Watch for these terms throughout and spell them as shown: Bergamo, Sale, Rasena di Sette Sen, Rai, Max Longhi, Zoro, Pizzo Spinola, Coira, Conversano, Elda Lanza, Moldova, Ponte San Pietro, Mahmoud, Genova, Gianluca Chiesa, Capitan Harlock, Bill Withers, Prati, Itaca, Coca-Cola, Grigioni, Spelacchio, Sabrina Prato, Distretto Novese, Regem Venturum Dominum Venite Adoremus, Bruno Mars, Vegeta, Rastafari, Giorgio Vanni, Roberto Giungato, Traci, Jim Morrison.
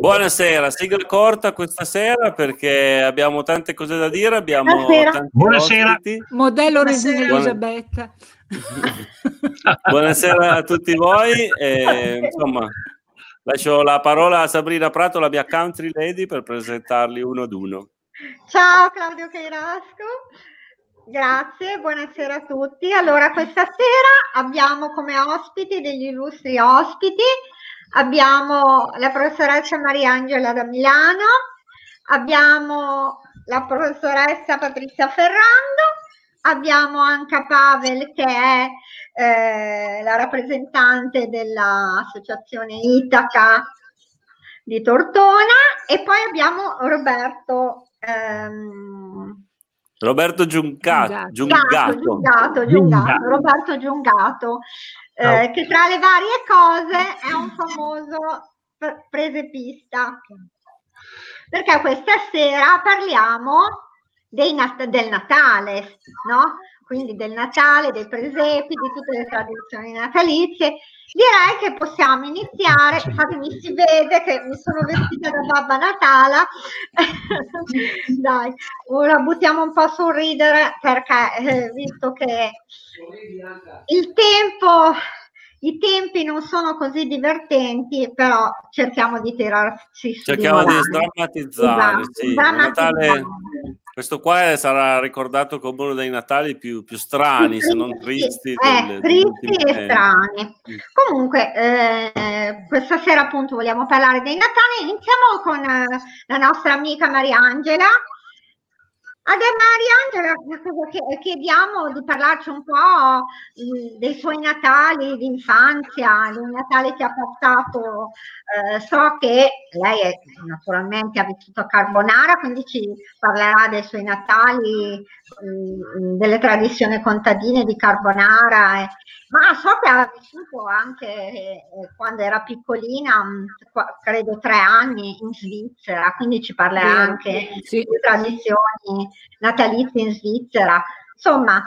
Buonasera, sigla corta questa sera perché abbiamo tante cose da dire. Abbiamo tanti buonasera. Ospiti. Modello Regina Elisabetta. Buonasera a tutti voi. Insomma, lascio la parola a Sabrina Prato, la mia country lady, per presentarli uno ad uno. Ciao Claudio Cheirasco, grazie, buonasera a tutti. Allora, questa sera abbiamo come ospiti degli illustri ospiti. Abbiamo la professoressa Maria Angela Damilano, abbiamo la professoressa Patrizia Ferrando, abbiamo Anca Pavel che è la rappresentante dell'associazione Itaca di Tortona e poi abbiamo Roberto Giungato. Roberto Giungato. Che tra le varie cose è un famoso presepista, perché questa sera parliamo del Natale, no? Quindi del Natale, dei presepi, di tutte le tradizioni natalizie. Direi che possiamo iniziare. Fatemi, si vede che mi sono vestita da Babba Natala. Dai, ora buttiamo un po' a sorridere perché visto che i tempi non sono così divertenti, però cerchiamo di tirarci su. Cerchiamo di sdrammatizzare. Sì. Natale, questo qua sarà ricordato come uno dei Natali più strani, se non tristi. Tristi e strani. Comunque, questa sera appunto vogliamo parlare dei Natali. Iniziamo con la nostra amica Maria Angela. A Maria Angela chiediamo di parlarci un po' dei suoi Natali d'infanzia, di un Natale che ha passato. So che lei naturalmente ha vissuto a Carbonara, quindi ci parlerà dei suoi Natali, delle tradizioni contadine di Carbonara, ma so che ha vissuto anche quando era piccolina, credo 3 anni in Svizzera, quindi ci parlerà anche di tradizioni natalizie in Svizzera. Insomma,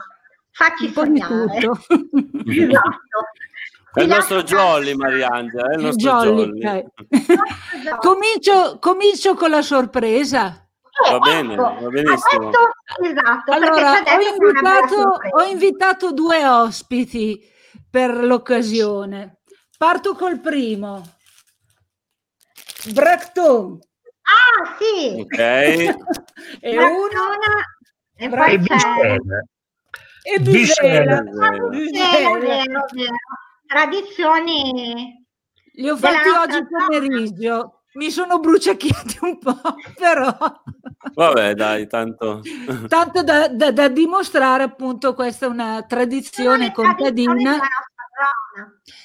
facci sognare. Esatto. È il nostro Jolly, Mariangela, è il nostro Jolly. Okay. Comincio con la sorpresa. Va bene, va benissimo. Esatto, allora, ho invitato 2 ospiti per l'occasione. Parto col primo. Bracton. Ah, sì! Ok. E uno e Biscella. Tradizioni li ho fatti oggi pomeriggio, mi sono bruciacchiati un po', però vabbè dai, tanto da dimostrare appunto questa è una tradizione contadina,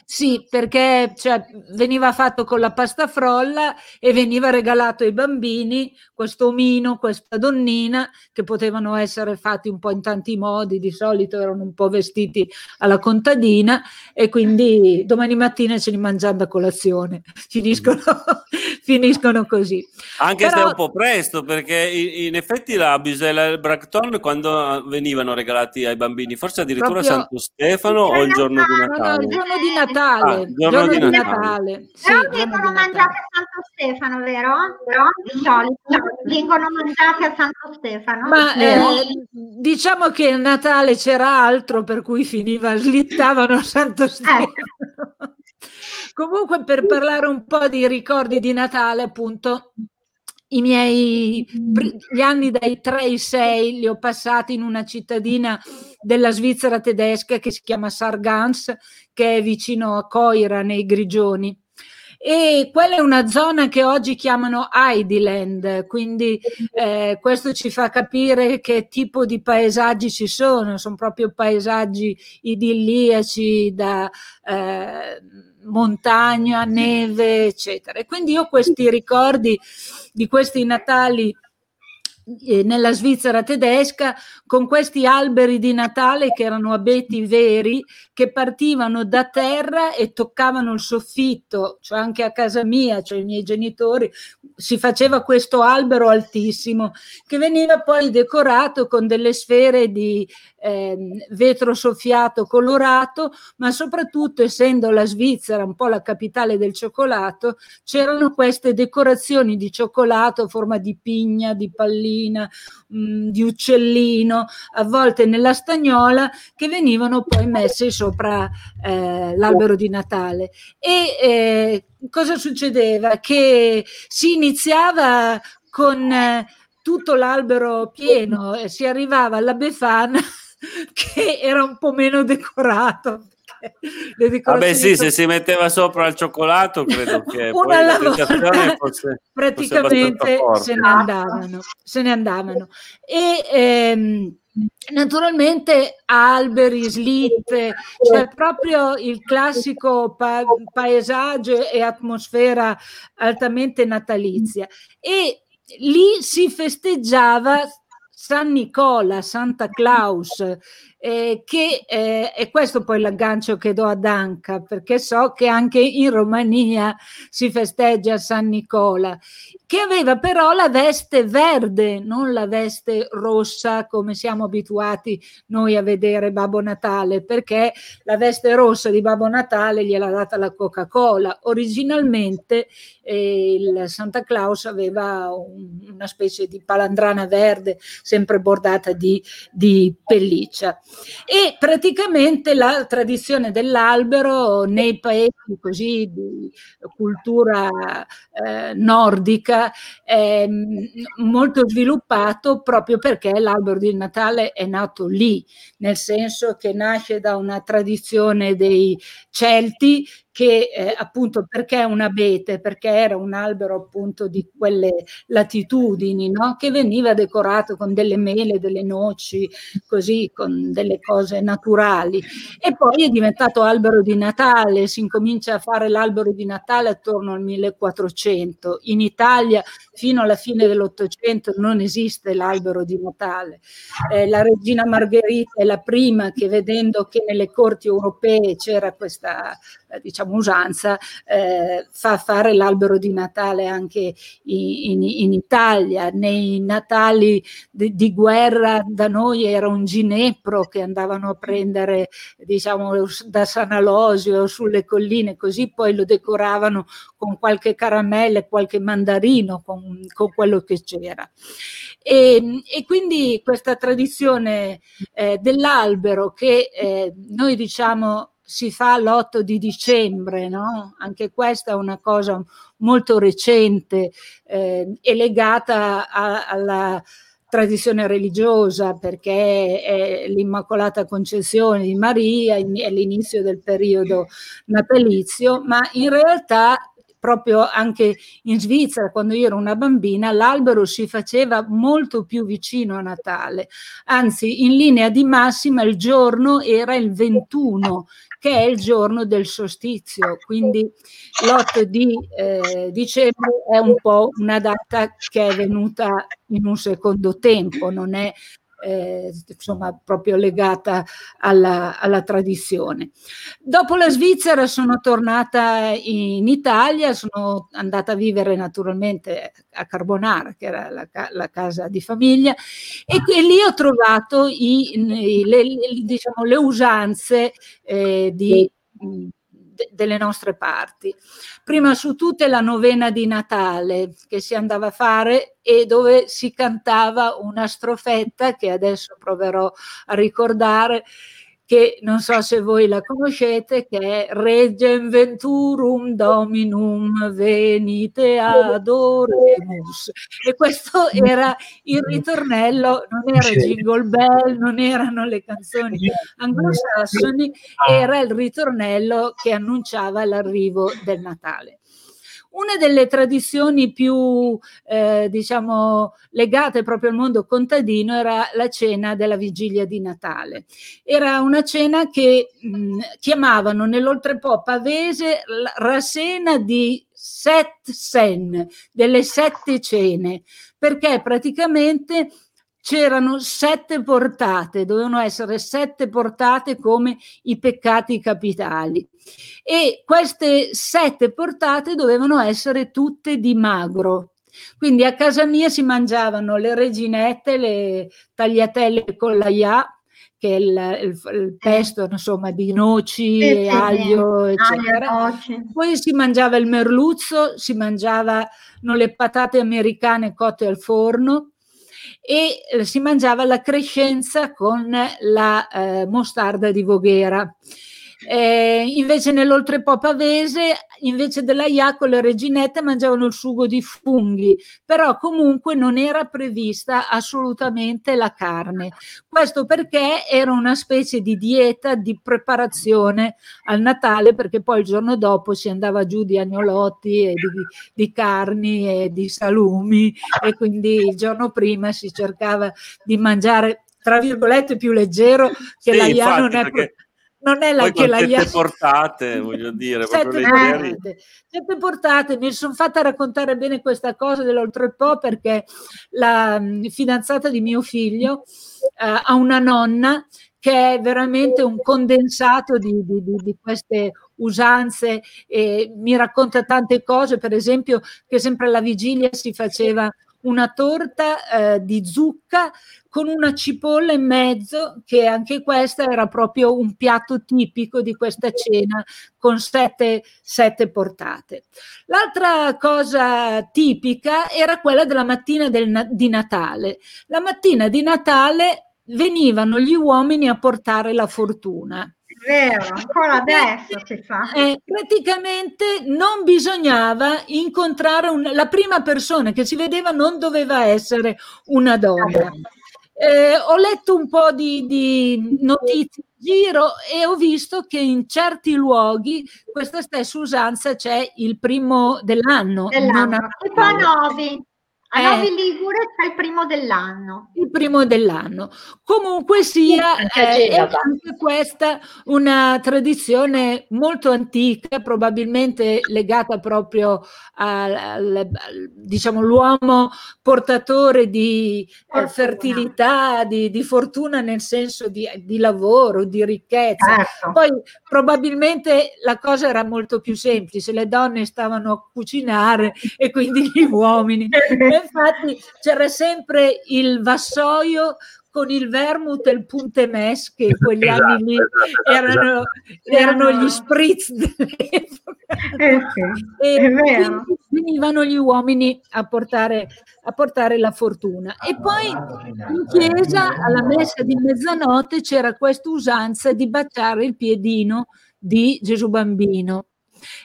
sì, perché cioè, veniva fatto con la pasta frolla e veniva regalato ai bambini questo omino, questa donnina, che potevano essere fatti un po' in tanti modi, di solito erano un po' vestiti alla contadina e quindi domani mattina ce li mangiamo a colazione, finiscono così. Anche però, se è un po' presto, perché in effetti la Bisella e il Bracton quando venivano regalati ai bambini, forse addirittura Santo Stefano o il giorno di Natale. Il giorno di Natale, il giorno di Natale. Sì, però vengono mangiate a Santo Stefano, vero? Però di solito vengono mangiate a Santo Stefano. Ma diciamo che a Natale c'era altro, per cui slittavano a Santo Stefano. Comunque, per parlare un po' di ricordi di Natale, appunto, gli anni dai 3 ai 6 li ho passati in una cittadina della Svizzera tedesca che si chiama Sargans, che è vicino a Coira nei Grigioni, e quella è una zona che oggi chiamano Idylland, quindi questo ci fa capire che tipo di paesaggi ci sono proprio paesaggi idilliaci da montagna, neve, eccetera. E quindi io questi ricordi di questi Natali nella Svizzera tedesca, con questi alberi di Natale che erano abeti veri, che partivano da terra e toccavano il soffitto, cioè anche a casa mia, cioè i miei genitori, si faceva questo albero altissimo che veniva poi decorato con delle sfere di vetro soffiato colorato, ma soprattutto, essendo la Svizzera un po' la capitale del cioccolato, c'erano queste decorazioni di cioccolato a forma di pigna, di pallina, di uccellino, a volte nella stagnola, che venivano poi messe sopra l'albero di Natale. E cosa succedeva? Che si iniziava con tutto l'albero pieno e si arrivava alla Befana che era un po' meno decorato. Vabbè, sì, se si metteva sopra al cioccolato, credo che poi la sensazione fosse praticamente se ne andavano. E naturalmente alberi, slitte, cioè proprio il classico paesaggio e atmosfera altamente natalizia. E lì si festeggiava San Nicola, Santa Claus, che è questo poi l'aggancio che do ad Anca, perché so che anche in Romania si festeggia San Nicola, che aveva però la veste verde, non la veste rossa come siamo abituati noi a vedere Babbo Natale, perché la veste rossa di Babbo Natale gliel'ha data la Coca-Cola. Originalmente il Santa Claus aveva una specie di palandrana verde, sempre bordata di pelliccia. E praticamente la tradizione dell'albero nei paesi così di cultura nordica è molto sviluppato, proprio perché l'albero di Natale è nato lì, nel senso che nasce da una tradizione dei Celti, che appunto, perché un abete, perché era un albero appunto di quelle latitudini, no? Che veniva decorato con delle mele, delle noci, così, con delle cose naturali. E poi è diventato albero di Natale, si incomincia a fare l'albero di Natale attorno al 1400. In Italia fino alla fine dell'Ottocento non esiste l'albero di Natale. La regina Margherita è la prima che, vedendo che nelle corti europee c'era questa usanza, fa fare l'albero di Natale anche in Italia. Nei Natali di guerra da noi era un ginepro che andavano a prendere da San Alosio sulle colline, così poi lo decoravano con qualche caramella, qualche mandarino, con quello che c'era. E quindi questa tradizione dell'albero, che noi diciamo si fa l'8 di dicembre, no? Anche questa è una cosa molto recente e legata alla tradizione religiosa, perché è l'Immacolata Concezione di Maria, è l'inizio del periodo natalizio, ma in realtà proprio anche in Svizzera, quando io ero una bambina, l'albero si faceva molto più vicino a Natale. Anzi, in linea di massima il giorno era il 21, che è il giorno del solstizio, quindi l'8 di dicembre è un po' una data che è venuta in un secondo tempo, non è proprio legata alla tradizione. Dopo la Svizzera sono tornata in Italia, sono andata a vivere naturalmente a Carbonara, che era la casa di famiglia, e lì ho trovato le usanze delle nostre parti. Prima su tutte la novena di Natale che si andava a fare, e dove si cantava una strofetta che adesso proverò a ricordare, che non so se voi la conoscete, che è Regem Venturum Dominum Venite Adoremus. E questo era il ritornello, non era Jingle Bell, non erano le canzoni anglosassoni, era il ritornello che annunciava l'arrivo del Natale. Una delle tradizioni più, diciamo, legate proprio al mondo contadino era la cena della vigilia di Natale. Era una cena che chiamavano nell'oltrepò pavese Rasena di Sette Sen, delle sette cene, perché praticamente c'erano sette portate, dovevano essere sette portate come i peccati capitali, e queste sette portate dovevano essere tutte di magro. Quindi a casa mia si mangiavano le reginette, le tagliatelle con la ia, che è il pesto, insomma, di noci, e aglio, eccetera. Poi si mangiava il merluzzo, si mangiavano le patate americane cotte al forno, e si mangiava la crescenza con la mostarda di Voghera. Invece nell'oltrepò pavese, invece della iacola, le reginette mangiavano il sugo di funghi, però comunque non era prevista assolutamente la carne. Questo perché era una specie di dieta di preparazione al Natale, perché poi il giorno dopo si andava giù di agnolotti e di carni e di salumi, e quindi il giorno prima si cercava di mangiare, tra virgolette, più leggero, che sì, la ia non è perché... Non è la che la sette portate, voglio dire, sette portate. Mi sono fatta raccontare bene questa cosa dell'oltrepò perché la fidanzata di mio figlio ha una nonna che è veramente un condensato di queste usanze, e mi racconta tante cose, per esempio che sempre alla vigilia si faceva una torta di zucca con una cipolla in mezzo, che anche questa era proprio un piatto tipico di questa cena con sette portate. L'altra cosa tipica era quella della mattina di Natale. La mattina di Natale venivano gli uomini a portare la fortuna. Vero, ancora adesso si fa. Praticamente non bisognava incontrare la prima persona che si vedeva non doveva essere una donna. Ho letto un po' di notizie in giro e ho visto che in certi luoghi questa stessa usanza c'è il primo dell'anno. E poi a Nuovi Ligure c'è il primo dell'anno. Il primo dell'anno. Comunque sia, è anche questa una tradizione molto antica, probabilmente legata proprio diciamo, l'uomo portatore di fertilità, di fortuna nel senso di lavoro, di ricchezza. Certo. Poi probabilmente la cosa era molto più semplice, le donne stavano a cucinare e quindi gli uomini... Infatti c'era sempre il vassoio con il vermouth e il puntemès, che in quegli anni lì erano gli spritz dell'epoca. E quindi venivano gli uomini a portare la fortuna. E poi in chiesa, alla messa di mezzanotte, c'era questa usanza di baciare il piedino di Gesù Bambino.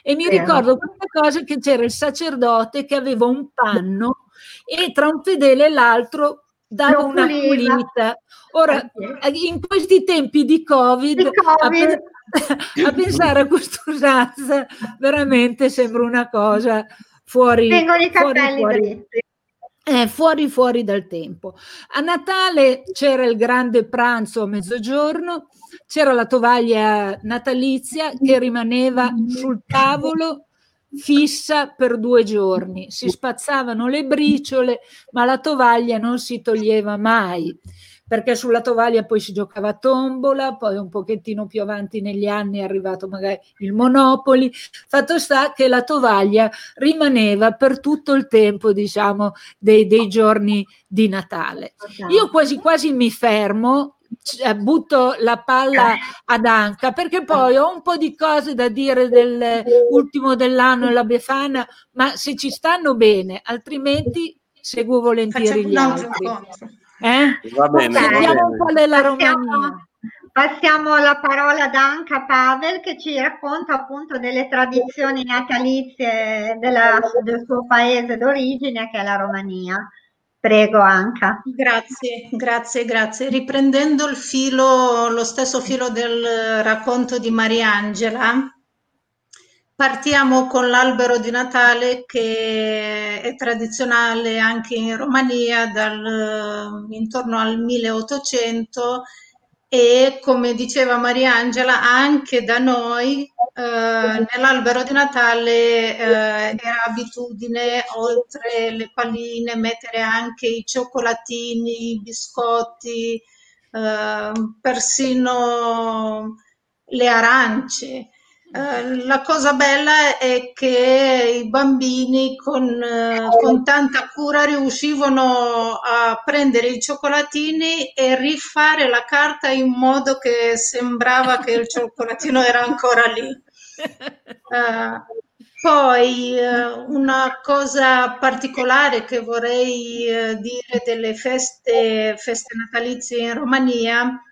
E mi ricordo questa cosa, che c'era il sacerdote che aveva un panno e tra un fedele e l'altro dava una pulita. Ora, in questi tempi di Covid. A pensare a quest'usanza veramente sembra una cosa fuori. Vengono i capelli dritti. Fuori dal tempo. A Natale c'era il grande pranzo a mezzogiorno, c'era la tovaglia natalizia che rimaneva sul tavolo fissa per 2 giorni. Si spazzavano le briciole, ma la tovaglia non si toglieva mai, perché sulla tovaglia poi si giocava a tombola, poi un pochettino più avanti negli anni è arrivato magari il Monopoli. Fatto sta che la tovaglia rimaneva per tutto il tempo, diciamo, dei giorni di Natale. Io quasi quasi mi fermo, butto la palla ad Anca, perché poi ho un po' di cose da dire dell'ultimo dell'anno e la Befana, ma se ci stanno bene, altrimenti seguo volentieri gli altri. Va bene, passiamo la parola ad Anca Pavel, che ci racconta appunto delle tradizioni natalizie del suo paese d'origine, che è la Romania. Prego, Anca. Grazie. Riprendendo lo stesso filo del racconto di Maria Angela, Partiamo con l'albero di Natale, che è tradizionale anche in Romania intorno al 1800, e come diceva Maria Angela anche da noi nell'albero di Natale era abitudine, oltre le palline, mettere anche i cioccolatini, i biscotti, persino le arance. La cosa bella è che i bambini con tanta cura riuscivano a prendere i cioccolatini e rifare la carta in modo che sembrava che il cioccolatino era ancora lì. Poi una cosa particolare che vorrei dire delle feste natalizie in Romania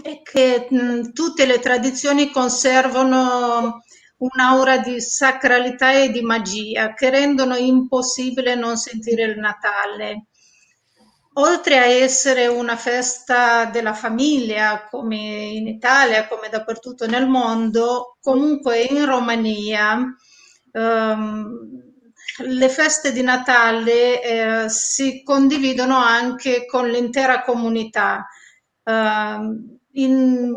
è che tutte le tradizioni conservano un'aura di sacralità e di magia che rendono impossibile non sentire il Natale. Oltre a essere una festa della famiglia, come in Italia, come dappertutto nel mondo, comunque in Romania le feste di Natale si condividono anche con l'intera comunità. In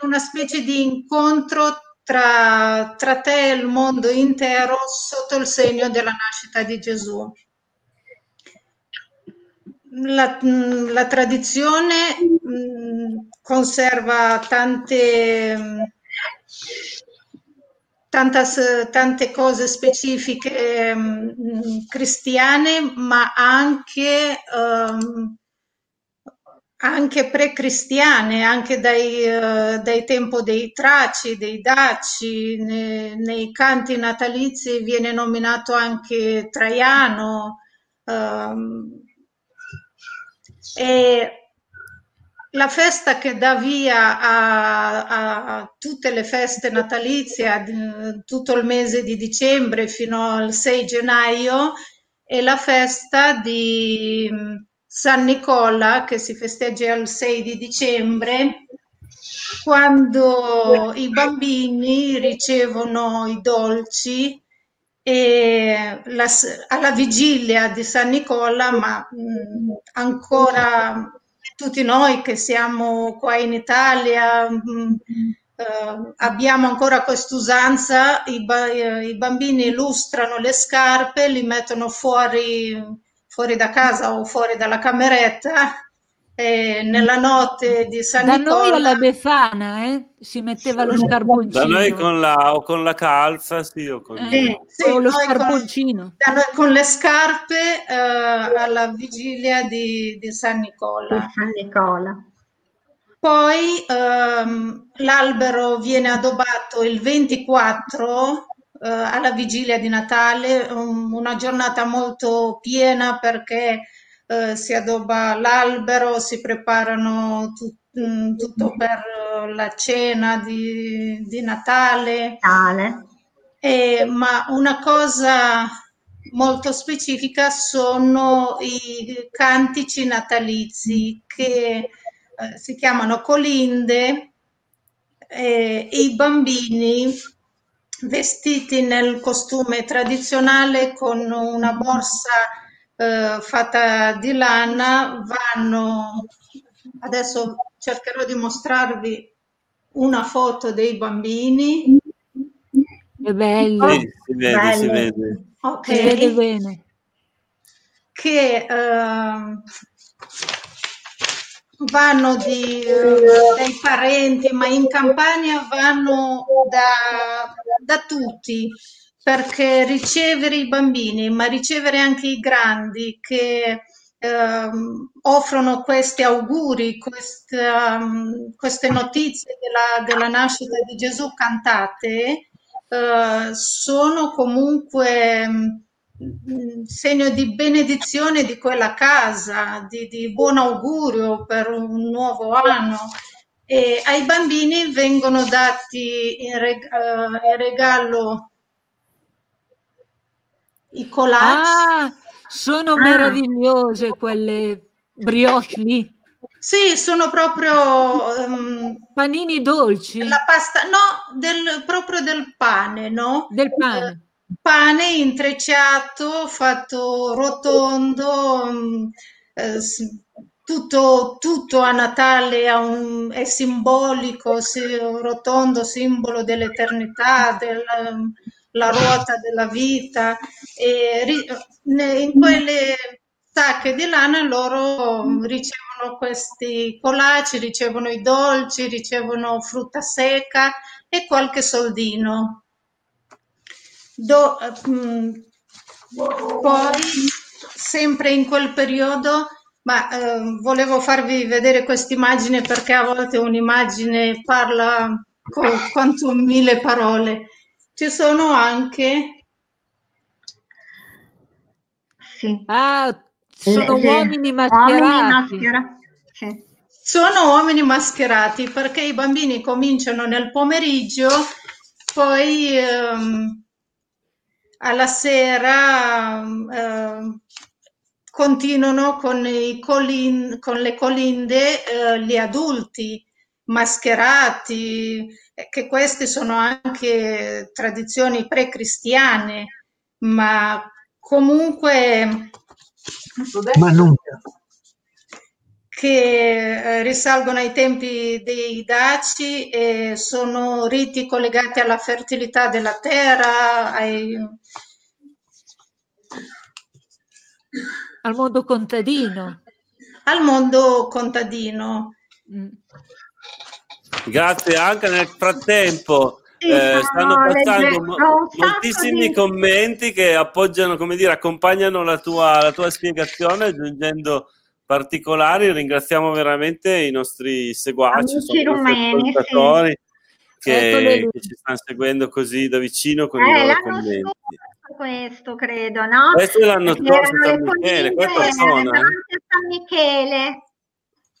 una specie di incontro tra te e il mondo intero sotto il segno della nascita di Gesù. La tradizione conserva tante cose specifiche cristiane, ma anche pre-cristiane, anche dai tempi dei Traci, dei Daci. Nei canti natalizi viene nominato anche Traiano. E la festa che dà via a tutte le feste natalizie, tutto il mese di dicembre fino al 6 gennaio, è la festa di San Nicola, che si festeggia il 6 di dicembre, quando i bambini ricevono i dolci e alla vigilia di San Nicola, ma ancora tutti noi che siamo qua in Italia abbiamo ancora quest'usanza, i bambini lustrano le scarpe, li mettono fuori da casa o fuori dalla cameretta, nella notte di San Nicola. Da noi alla Befana si metteva lo scarboncino. Da noi con la calza, sì, o con lo scarboncino. Da noi con le scarpe alla vigilia di San Nicola. Poi l'albero viene adobato il 24 alla vigilia di Natale, una giornata molto piena perché si addobba l'albero, si preparano tutto per la cena di Natale. Ma una cosa molto specifica sono i cantici natalizi che si chiamano Colinde, e i bambini vestiti nel costume tradizionale con una borsa fatta di lana vanno. Adesso cercherò di mostrarvi una foto dei bambini. Che belli. Si vede. Okay. Si vede bene. Che vanno dai parenti, ma in Campania vanno da tutti, perché ricevere i bambini, ma ricevere anche i grandi che offrono questi auguri, queste notizie della nascita di Gesù cantate, sono comunque segno di benedizione di quella casa, di buon augurio per un nuovo anno, e ai bambini vengono dati in regalo i colacci. Sono meravigliose quelle brioche lì. Sì, sono proprio panini dolci. La pasta, no, proprio del pane, no? Del pane. Pane intrecciato, fatto rotondo, tutto a Natale è simbolico, sì, rotondo, simbolo dell'eternità, la ruota della vita. E in quelle sacche di lana loro ricevono questi colaci, ricevono i dolci, ricevono frutta secca e qualche soldino. Poi, sempre in quel periodo, volevo farvi vedere quest'immagine perché a volte un'immagine parla quanto mille parole. Ci sono anche... Sì. Ah, sono uomini mascherati. Sì. Sono uomini mascherati perché i bambini cominciano nel pomeriggio, poi... alla sera continuano con le colinde, gli adulti mascherati, che queste sono anche tradizioni pre-cristiane, ma comunque che risalgono ai tempi dei Daci e sono riti collegati alla fertilità della terra, al mondo contadino. Al mondo contadino. Grazie, anche nel frattempo stanno passando moltissimi commenti che appoggiano, come dire, accompagnano la tua spiegazione, aggiungendo particolari. Ringraziamo veramente i nostri seguaci, i nostri ascoltatori che ci stanno seguendo così da vicino con i loro commenti. Questo credo, no? Questo è l'anno scorso, San Michele, questa zona. San Michele.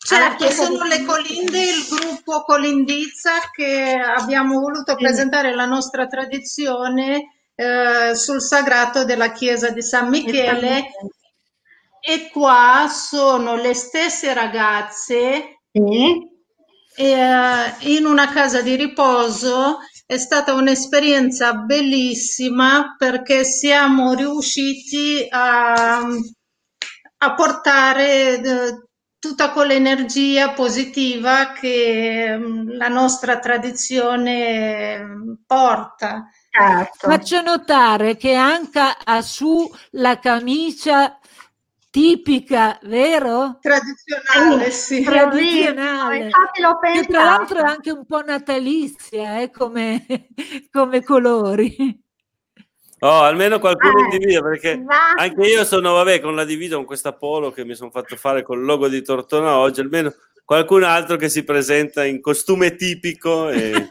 Certo, sono le colinde, il gruppo Colindizza, che abbiamo voluto presentare la nostra tradizione sul sagrato della chiesa di San Michele. E qua sono le stesse ragazze, in una casa di riposo. È stata un'esperienza bellissima perché siamo riusciti a portare tutta quell'energia positiva che la nostra tradizione porta. Certo. Faccio notare che Anca ha su la camicia tipica, vero? Tradizionale, sì. Tradizionale. Infatti l'ho pensato. Che tra l'altro è anche un po' natalizia, come colori. Oh, almeno qualcuno individa, perché anche io sono, con la divisa, con questa polo che mi sono fatto fare col logo di Tortona oggi, almeno qualcun altro che si presenta in costume tipico e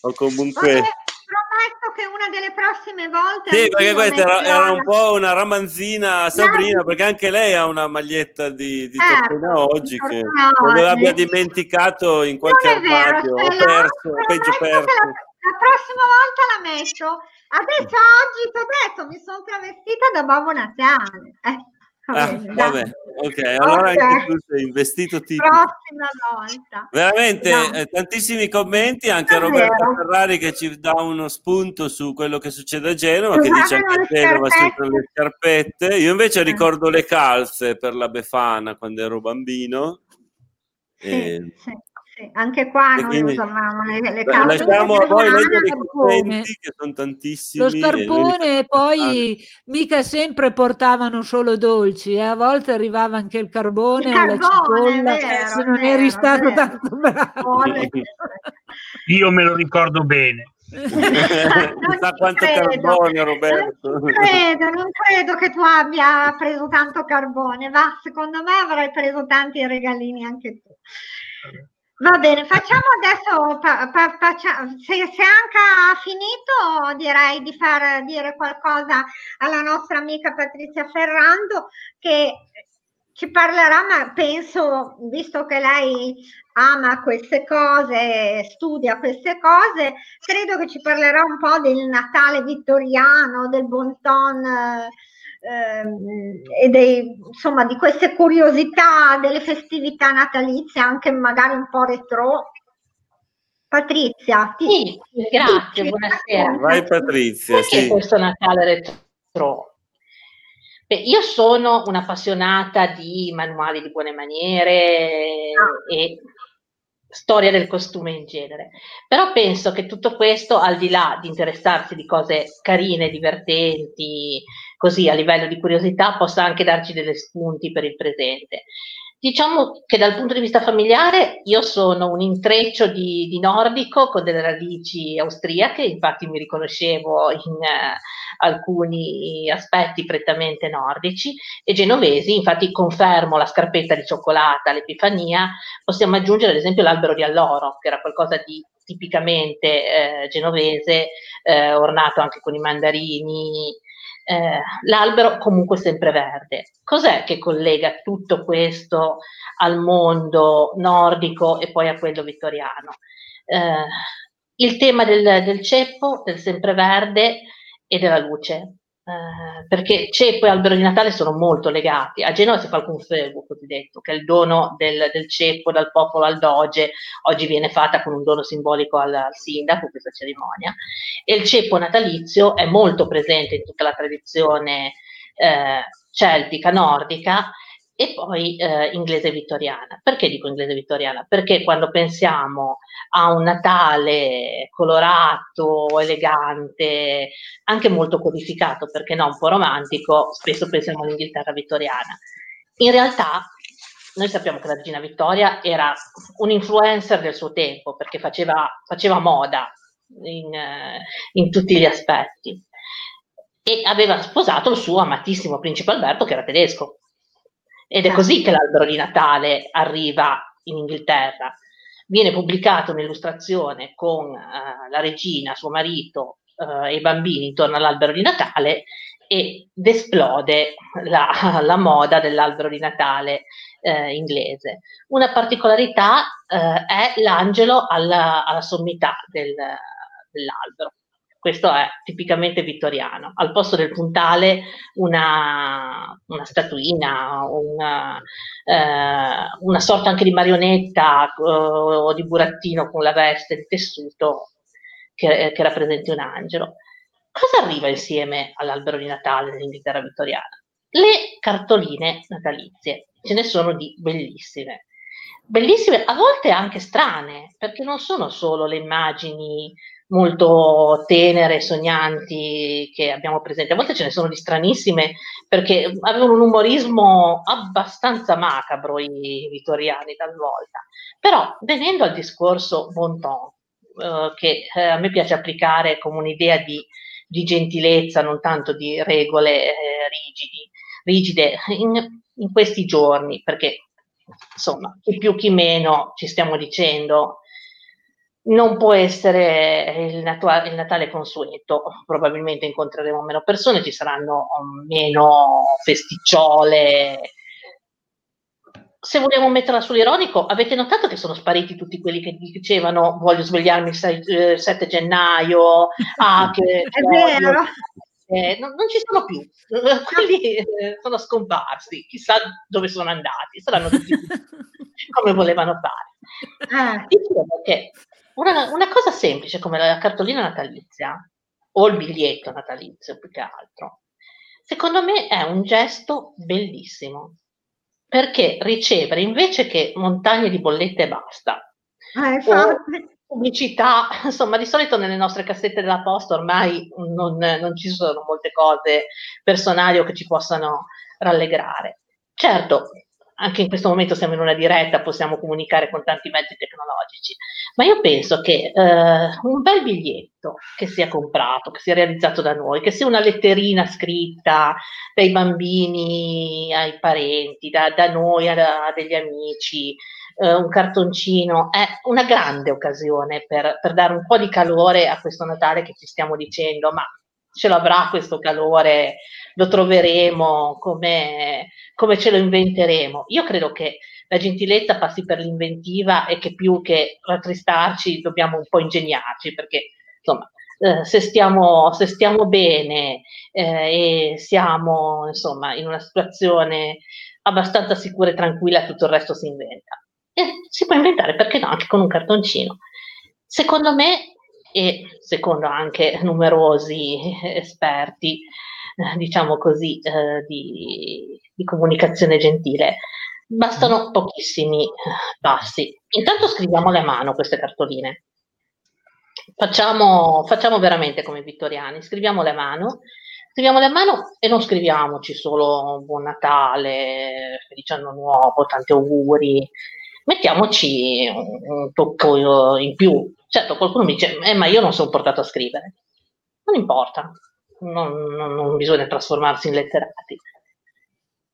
o comunque... Prometto che una delle prossime volte... Sì, perché questa era un po' una ramanzina a Sabrina, perché anche lei ha una maglietta di Tortona oggi, che l'abbia dimenticato in qualche armadio, perso. La prossima volta la metto. Adesso oggi ti ho detto, mi sono travestita da Babbo Natale. Allora anche tu sei investito tipico. Prossima volta. Veramente tantissimi commenti, anche Roberto Ferrari che ci dà uno spunto su quello che succede a Genova, che dice anche a Genova si usano le scarpette. Io invece ricordo le calze per la Befana quando ero bambino. Sì, anche qua non usavamo le calze. Lasciamo a voi leggere i commenti, che sono tantissimi. Lo scarpone, e poi mica sempre portavano solo dolci, a volte arrivava anche il carbone, la cipolla, se non eri stato tanto bravo. Io me lo ricordo bene. Sa quanto carbone, Roberto. Non credo che tu abbia preso tanto carbone, secondo me avrai preso tanti regalini anche tu. Va bene, facciamo adesso, se Anca ha finito, direi di far dire qualcosa alla nostra amica Patrizia Ferrando, che ci parlerà, ma penso, visto che lei ama queste cose, studia queste cose, credo che ci parlerà un po' del Natale vittoriano, del Bon Ton e dei, insomma, di queste curiosità delle festività natalizie, anche magari un po' retro. Patrizia, sì, grazie, buonasera. Vai Patrizia. Perché sì, questo Natale retro? Beh, io sono un'appassionata di manuali di buone maniere e storia del costume in genere, però penso che tutto questo, al di là di interessarsi di cose carine, divertenti, così a livello di curiosità, possa anche darci degli spunti per il presente. Diciamo che dal punto di vista familiare io sono un intreccio di nordico con delle radici austriache, infatti mi riconoscevo in alcuni aspetti prettamente nordici, e genovesi, infatti confermo la scarpetta di cioccolata, l'Epifania. Possiamo aggiungere ad esempio l'albero di alloro, che era qualcosa di tipicamente genovese, ornato anche con i mandarini. L'albero comunque sempre verde. Cos'è che collega tutto questo al mondo nordico e poi a quello vittoriano? Il tema del ceppo, del sempreverde e della luce, perché ceppo e albero di Natale sono molto legati. A Genova si fa il confervo cosiddetto, che è il dono del ceppo dal popolo al doge. Oggi viene fatta con un dono simbolico al sindaco questa cerimonia, e il ceppo natalizio è molto presente in tutta la tradizione celtica, nordica e poi inglese vittoriana. Perché dico inglese vittoriana? Perché quando pensiamo a un Natale colorato, elegante, anche molto codificato, perché no, un po' romantico, spesso pensiamo all'Inghilterra vittoriana. In realtà noi sappiamo che la regina Vittoria era un influencer del suo tempo, perché faceva moda in tutti gli aspetti, e aveva sposato il suo amatissimo principe Alberto, che era tedesco. Ed è così che l'albero di Natale arriva in Inghilterra. Viene pubblicato un'illustrazione con la regina, suo marito e i bambini intorno all'albero di Natale, ed esplode la moda dell'albero di Natale inglese. Una particolarità è l'angelo alla sommità dell'albero. Questo è tipicamente vittoriano. Al posto del puntale una statuina, una sorta anche di marionetta o di burattino con la veste di tessuto che rappresenti un angelo. Cosa arriva insieme all'albero di Natale dell'Inghilterra vittoriana? Le cartoline natalizie. Ce ne sono di bellissime. Bellissime, a volte anche strane, perché non sono solo le immagini molto tenere, sognanti che abbiamo presente, a volte ce ne sono di stranissime, perché avevano un umorismo abbastanza macabro i vittoriani talvolta. Però venendo al discorso Bon Ton, che a me piace applicare come un'idea di gentilezza, non tanto di regole rigide in questi giorni, perché insomma, chi più chi meno, ci stiamo dicendo, non può essere il Natale consueto. Probabilmente incontreremo meno persone, ci saranno meno festicciole. Se vogliamo metterla sull'ironico, avete notato che sono spariti tutti quelli che dicevano voglio svegliarmi il 7 gennaio, che è vero. Non ci sono più, quelli sono scomparsi, chissà dove sono andati, saranno tutti come volevano fare. Dicevo che una cosa semplice come la cartolina natalizia o il biglietto natalizio, più che altro, secondo me è un gesto bellissimo, perché ricevere invece che montagne di bollette e basta, pubblicità, insomma, di solito nelle nostre cassette della posta ormai non ci sono molte cose personali o che ci possano rallegrare. Certo, anche in questo momento siamo in una diretta, possiamo comunicare con tanti mezzi tecnologici, ma io penso che un bel biglietto che sia comprato, che sia realizzato da noi, che sia una letterina scritta dai bambini ai parenti, da noi a degli amici, un cartoncino, è una grande occasione per dare un po' di calore a questo Natale che ci stiamo dicendo, ma ce l'avrà questo calore, lo troveremo, come ce lo inventeremo? Io credo che la gentilezza passi per l'inventiva e che più che rattristarci dobbiamo un po' ingegnarci, perché insomma se stiamo bene e siamo insomma in una situazione abbastanza sicura e tranquilla, tutto il resto si inventa. E si può inventare, perché no, anche con un cartoncino. Secondo me, e secondo anche numerosi esperti, diciamo così, di comunicazione gentile, bastano pochissimi passi. Intanto scriviamole a mano queste cartoline. Facciamo veramente come i vittoriani, scriviamole a mano e non scriviamoci solo buon Natale, felice anno nuovo, tanti auguri, mettiamoci un tocco in più. Certo, qualcuno mi dice, ma io non sono portato a scrivere. Non importa, non bisogna trasformarsi in letterati.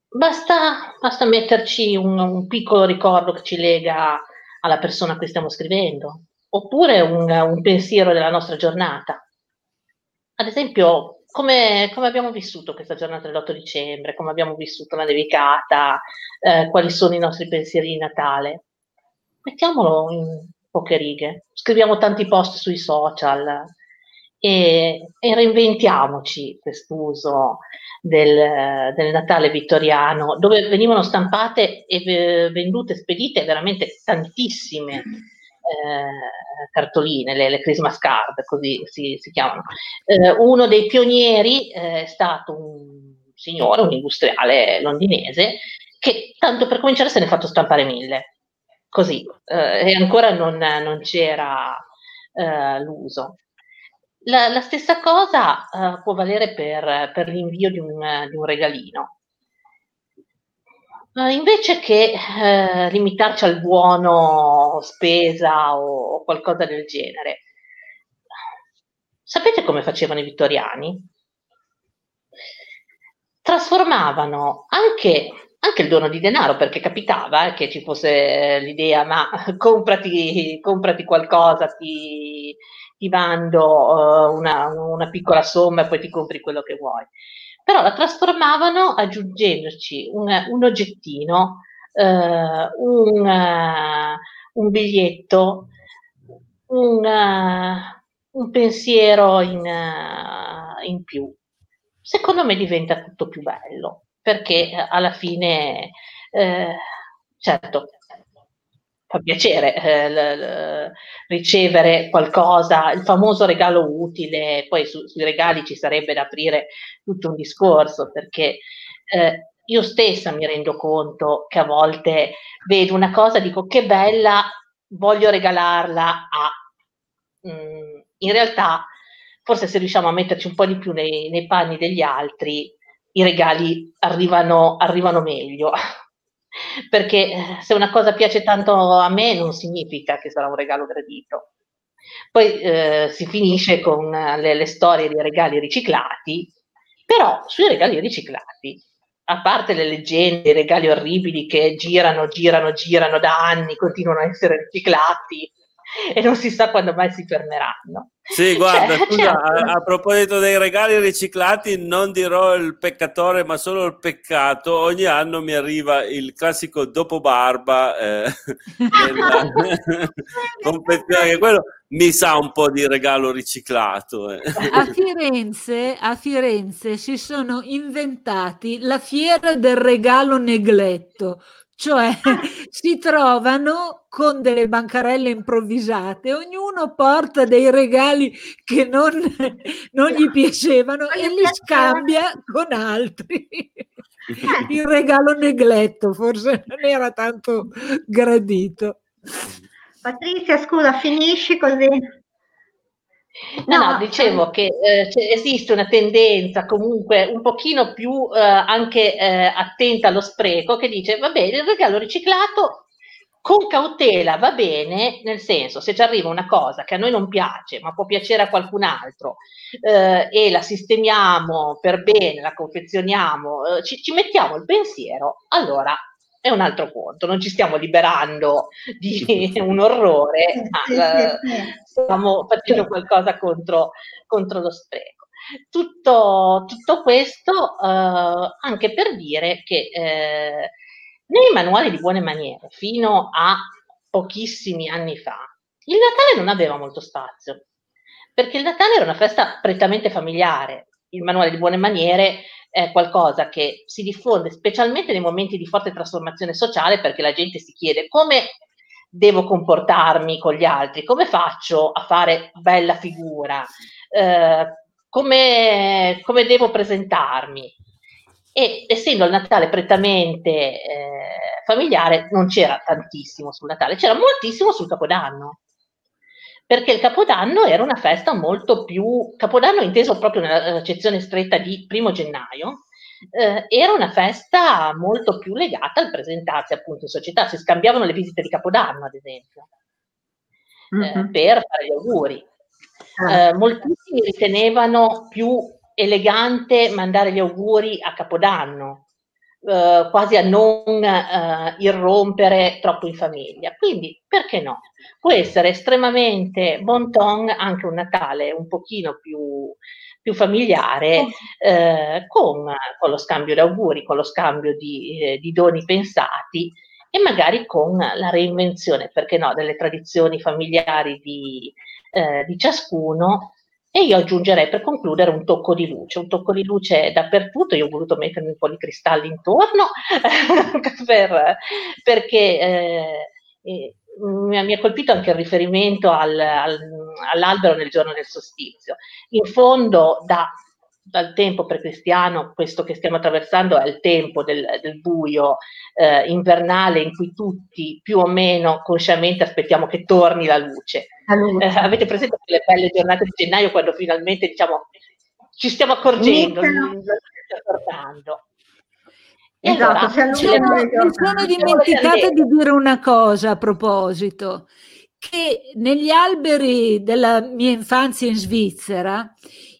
Basta metterci un piccolo ricordo che ci lega alla persona a cui stiamo scrivendo, oppure un pensiero della nostra giornata. Ad esempio, come abbiamo vissuto questa giornata dell'8 dicembre, come abbiamo vissuto la nevicata, quali sono i nostri pensieri di Natale. Mettiamolo in poche righe, scriviamo tanti post sui social e reinventiamoci quest'uso del Natale vittoriano, dove venivano stampate e vendute, spedite veramente tantissime cartoline, le Christmas card, così si chiamano. Uno dei pionieri è stato un signore, un industriale londinese, che tanto per cominciare se ne è fatto stampare 1000, così, e ancora non c'era l'uso. La stessa cosa può valere per l'invio di un regalino. Invece che limitarci al buono, spesa o qualcosa del genere, sapete come facevano i vittoriani? Trasformavano anche il dono di denaro, perché capitava che ci fosse l'idea, ma comprati qualcosa, ti mando una piccola somma e poi ti compri quello che vuoi. Però la trasformavano aggiungendoci un oggettino, un biglietto, un pensiero in più. Secondo me diventa tutto più bello, perché alla fine, certo, fa piacere ricevere qualcosa, il famoso regalo utile. Poi sui regali ci sarebbe da aprire tutto un discorso, perché io stessa mi rendo conto che a volte vedo una cosa e dico che bella, voglio regalarla a... In realtà, forse se riusciamo a metterci un po' di più nei panni degli altri, i regali arrivano meglio. Perché se una cosa piace tanto a me non significa che sarà un regalo gradito. Poi si finisce con le storie dei regali riciclati, però sui regali riciclati, a parte le leggende, i regali orribili che girano da anni, continuano a essere riciclati e non si sa quando mai si fermeranno. Sì, guarda, a proposito dei regali riciclati, non dirò il peccatore ma solo il peccato: ogni anno mi arriva il classico dopo barba confezione, quello mi sa un po' di regalo riciclato. A Firenze si sono inventati la fiera del regalo negletto, cioè si trovano con delle bancarelle improvvisate, ognuno porta dei regali che non gli piacevano e li scambia con altri. Il regalo negletto forse non era tanto gradito. Patrizia, scusa, finisci così? No, dicevo che esiste una tendenza comunque un pochino più anche attenta allo spreco, che dice va bene, il regalo riciclato con cautela va bene, nel senso, se ci arriva una cosa che a noi non piace ma può piacere a qualcun altro e la sistemiamo per bene, la confezioniamo, ci mettiamo il pensiero, allora è un altro conto, non ci stiamo liberando di un orrore, ma stiamo facendo qualcosa contro lo spreco. Tutto questo anche per dire che nei manuali di buone maniere, fino a pochissimi anni fa, il Natale non aveva molto spazio. perché il Natale era una festa prettamente familiare. Il manuale di buone maniere è qualcosa che si diffonde specialmente nei momenti di forte trasformazione sociale, perché la gente si chiede come devo comportarmi con gli altri, come faccio a fare bella figura, come devo presentarmi. E essendo il Natale prettamente familiare, non c'era tantissimo sul Natale, c'era moltissimo sul Capodanno, perché il Capodanno era una festa molto più, Capodanno inteso proprio nell'accezione stretta di primo gennaio, era una festa molto più legata al presentarsi appunto in società, si scambiavano le visite di Capodanno ad esempio, per fare gli auguri, moltissimi ritenevano più elegante mandare gli auguri a Capodanno, quasi a non irrompere troppo in famiglia. Quindi, perché no? Può essere estremamente bon ton anche un Natale un pochino più familiare, con lo scambio di auguri, con lo scambio di doni pensati e magari con la reinvenzione, perché no, delle tradizioni familiari di ciascuno. E io aggiungerei per concludere un tocco di luce dappertutto. Io ho voluto mettermi un po' di cristalli intorno perché mi ha colpito anche il riferimento all'albero nel giorno del solstizio. In fondo dal tempo precristiano, questo che stiamo attraversando è il tempo del buio invernale, in cui tutti più o meno consciamente aspettiamo che torni la luce. Avete presente quelle belle giornate di gennaio, quando finalmente diciamo ci stiamo accorgendo e esatto, allora, mi sono dimenticata di dire una cosa a proposito, che negli alberi della mia infanzia in Svizzera,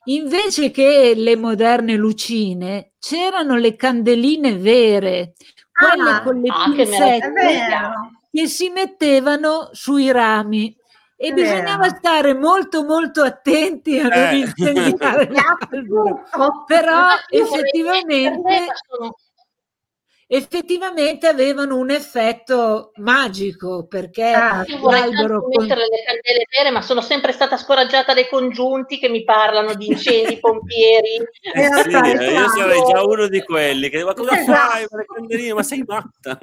invece che le moderne lucine, c'erano le candeline vere, quelle con le pinzette che si mettevano sui rami, e bisognava stare molto molto attenti a non incendiare l'albero. Però effettivamente avevano un effetto magico, perché io vorrei tanto mettere le candele vere, ma sono sempre stata scoraggiata dai congiunti che mi parlano di incendi, pompieri. Io sarei già uno di quelli che ma cosa fai con le candeline, ma sei matta.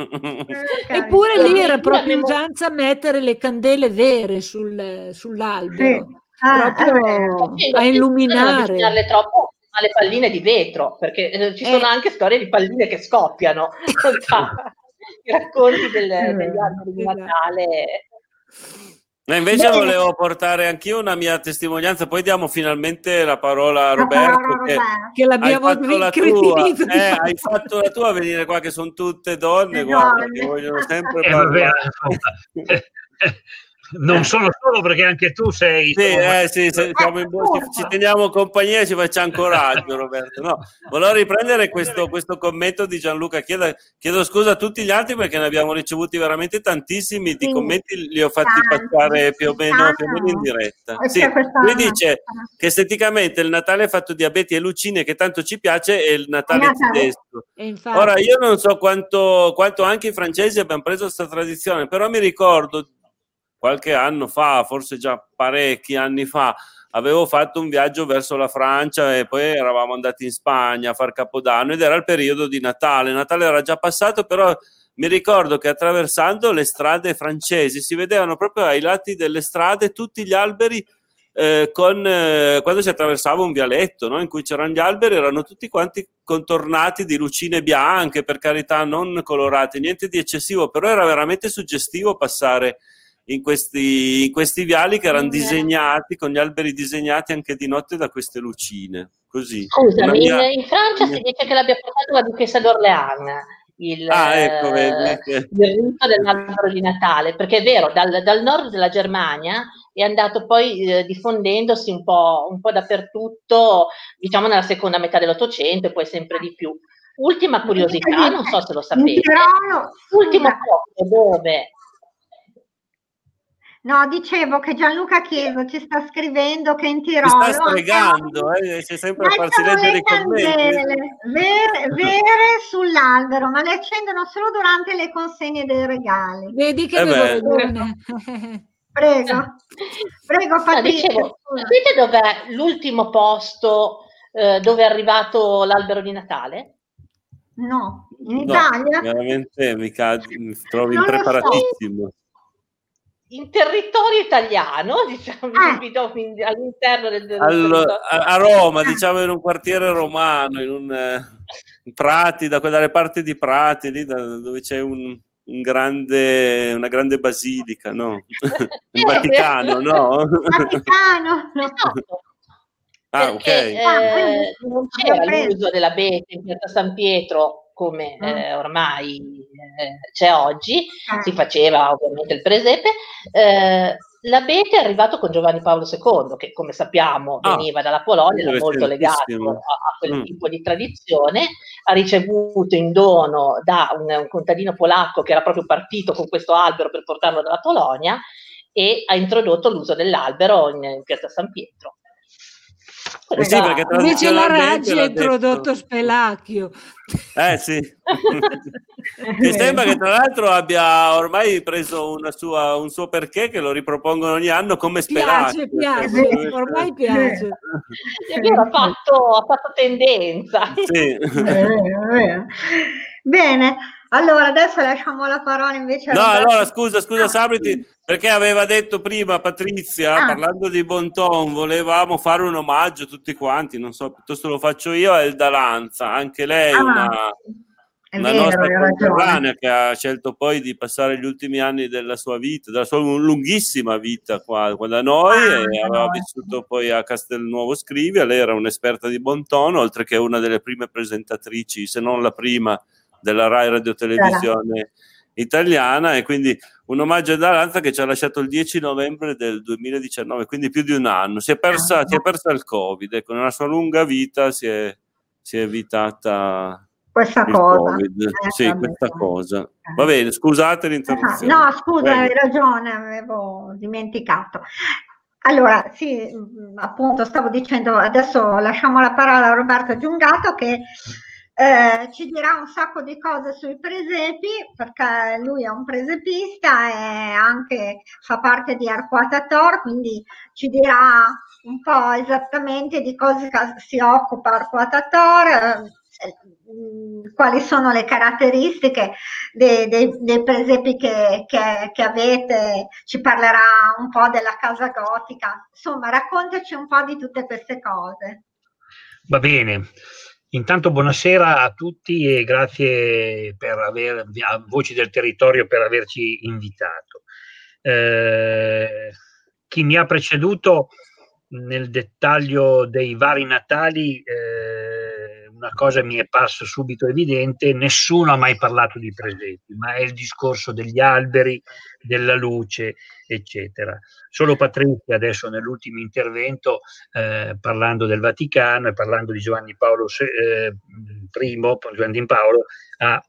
Eppure lì era proprio usanza mettere le candele vere sull'albero, proprio a illuminare. Alle palline di vetro, perché ci sono anche storie di palline che scoppiano, i racconti degli alberi di Natale. No, invece volevo portare anch'io una mia testimonianza, poi diamo finalmente la parola a Roberto, che l'abbiamo hai fatto la tua a venire qua, che sono tutte donne, guarda, che vogliono sempre parlare. Non sono solo, perché anche tu sei... ci teniamo compagnia e ci facciamo coraggio, Roberto. No, volevo riprendere questo commento di Gianluca. Chiedo scusa a tutti gli altri, perché ne abbiamo ricevuti veramente tantissimi, di commenti li ho fatti passare più o meno in diretta. Sì, lui dice che esteticamente il Natale è fatto di abeti e lucine, che tanto ci piace, e il Natale tedesco. Ora, io non so quanto anche i francesi abbiano preso questa tradizione, però mi ricordo qualche anno fa, forse già parecchi anni fa, avevo fatto un viaggio verso la Francia e poi eravamo andati in Spagna a far Capodanno, ed era il periodo di Natale. Natale era già passato, però mi ricordo che attraversando le strade francesi si vedevano proprio ai lati delle strade tutti gli alberi, quando si attraversava un vialetto, no? In cui c'erano gli alberi, erano tutti quanti contornati di lucine bianche, per carità, non colorate, niente di eccessivo, però era veramente suggestivo passare in questi viali che erano disegnati, con gli alberi disegnati anche di notte da queste lucine. Così. Scusami, in Francia si dice che l'abbia portato la duchessa d'Orléans, il rito dell'albero di Natale, perché è vero, dal nord della Germania è andato poi diffondendosi un po' dappertutto, diciamo nella seconda metà dell'Ottocento e poi sempre di più. Ultima curiosità, non so se lo sapete, ultimo posto dove... No, dicevo che Gianluca Chiesa ci sta scrivendo che in Tirolo... Mi sta stregando, c'è sempre a farsi leggere i commenti. Vere sull'albero, ma le accendono solo durante le consegne dei regali. Vedi che devo vedere. Prego Patrizia. Dicevo, sapete dov'è l'ultimo posto dove è arrivato l'albero di Natale? No, in Italia? Veramente mi trovi impreparatissimo. In territorio italiano, diciamo, quindi all'interno del a Roma, diciamo, in un quartiere romano, in un Prati, da quelle parti di Prati, lì dove c'è una grande basilica, no? Il Vaticano, no? Vaticano, no. Ah, perché, ok. Non c'era l'uso dell'abete in piazza San Pietro come ormai c'è oggi, si faceva ovviamente il presepe. L'abete è arrivato con Giovanni Paolo II, che come sappiamo veniva dalla Polonia, era molto legato a quel tipo di tradizione. Ha ricevuto in dono da un contadino polacco che era proprio partito con questo albero per portarlo dalla Polonia, e ha introdotto l'uso dell'albero in piazza San Pietro. Sì, invece la Raggi ha introdotto Spelacchio. Sì. Mi sembra che tra l'altro abbia ormai preso un suo perché, che lo ripropongono ogni anno come Spelacchio. Piace, ormai piace. Ha fatto tendenza. Sì. Bene. Allora, adesso lasciamo la parola invece a Roberto. Allora, scusa Sabri, perché aveva detto prima Patrizia, parlando di Bon Ton, volevamo fare un omaggio tutti quanti, non so, piuttosto lo faccio io, a Elda Lanza, anche lei una vero, nostra contemporanea che ha scelto poi di passare gli ultimi anni della sua vita, della sua lunghissima vita qua da noi, e aveva vissuto poi a Castelnuovo Scrivia. Lei era un'esperta di Bon Ton, oltre che una delle prime presentatrici, se non la prima, della Rai Radio Televisione italiana, e quindi un omaggio ad Alanza che ci ha lasciato il 10 novembre del 2019, quindi più di un anno. Si è persa il Covid, ecco, nella sua lunga vita si è evitata questa cosa. Questa cosa. Va bene, scusate l'interruzione. No, scusa, hai ragione, avevo dimenticato. Allora, sì, appunto, stavo dicendo, adesso lasciamo la parola a Roberto Giungato che ci dirà un sacco di cose sui presepi, perché lui è un presepista e anche fa parte di Arquata Tor, quindi ci dirà un po' esattamente di cosa si occupa Arquata Tor, quali sono le caratteristiche dei presepi che avete, ci parlerà un po' della Casa Gotica, insomma raccontaci un po' di tutte queste cose. Va bene. Intanto buonasera a tutti e grazie a Voci del Territorio per averci invitato. Chi mi ha preceduto nel dettaglio dei vari Natali, una cosa mi è parsa subito evidente: nessuno ha mai parlato di presepi, ma è il discorso degli alberi, della luce, eccetera. Solo Patrizia adesso nell'ultimo intervento, parlando del Vaticano e parlando di Giovanni Paolo I, Giovanni Paolo, ha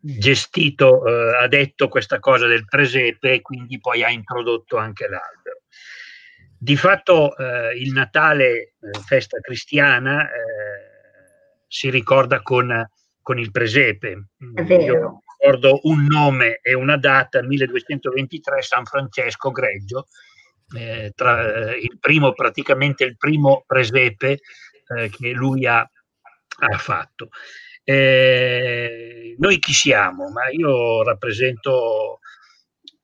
gestito, ha detto questa cosa del presepe, e quindi poi ha introdotto anche l'albero. Di fatto il Natale, festa cristiana, si ricorda con il presepe. È vero. Io ricordo un nome e una data, 1223, San Francesco Greggio, il primo presepe che lui ha fatto. Noi chi siamo? Ma io rappresento,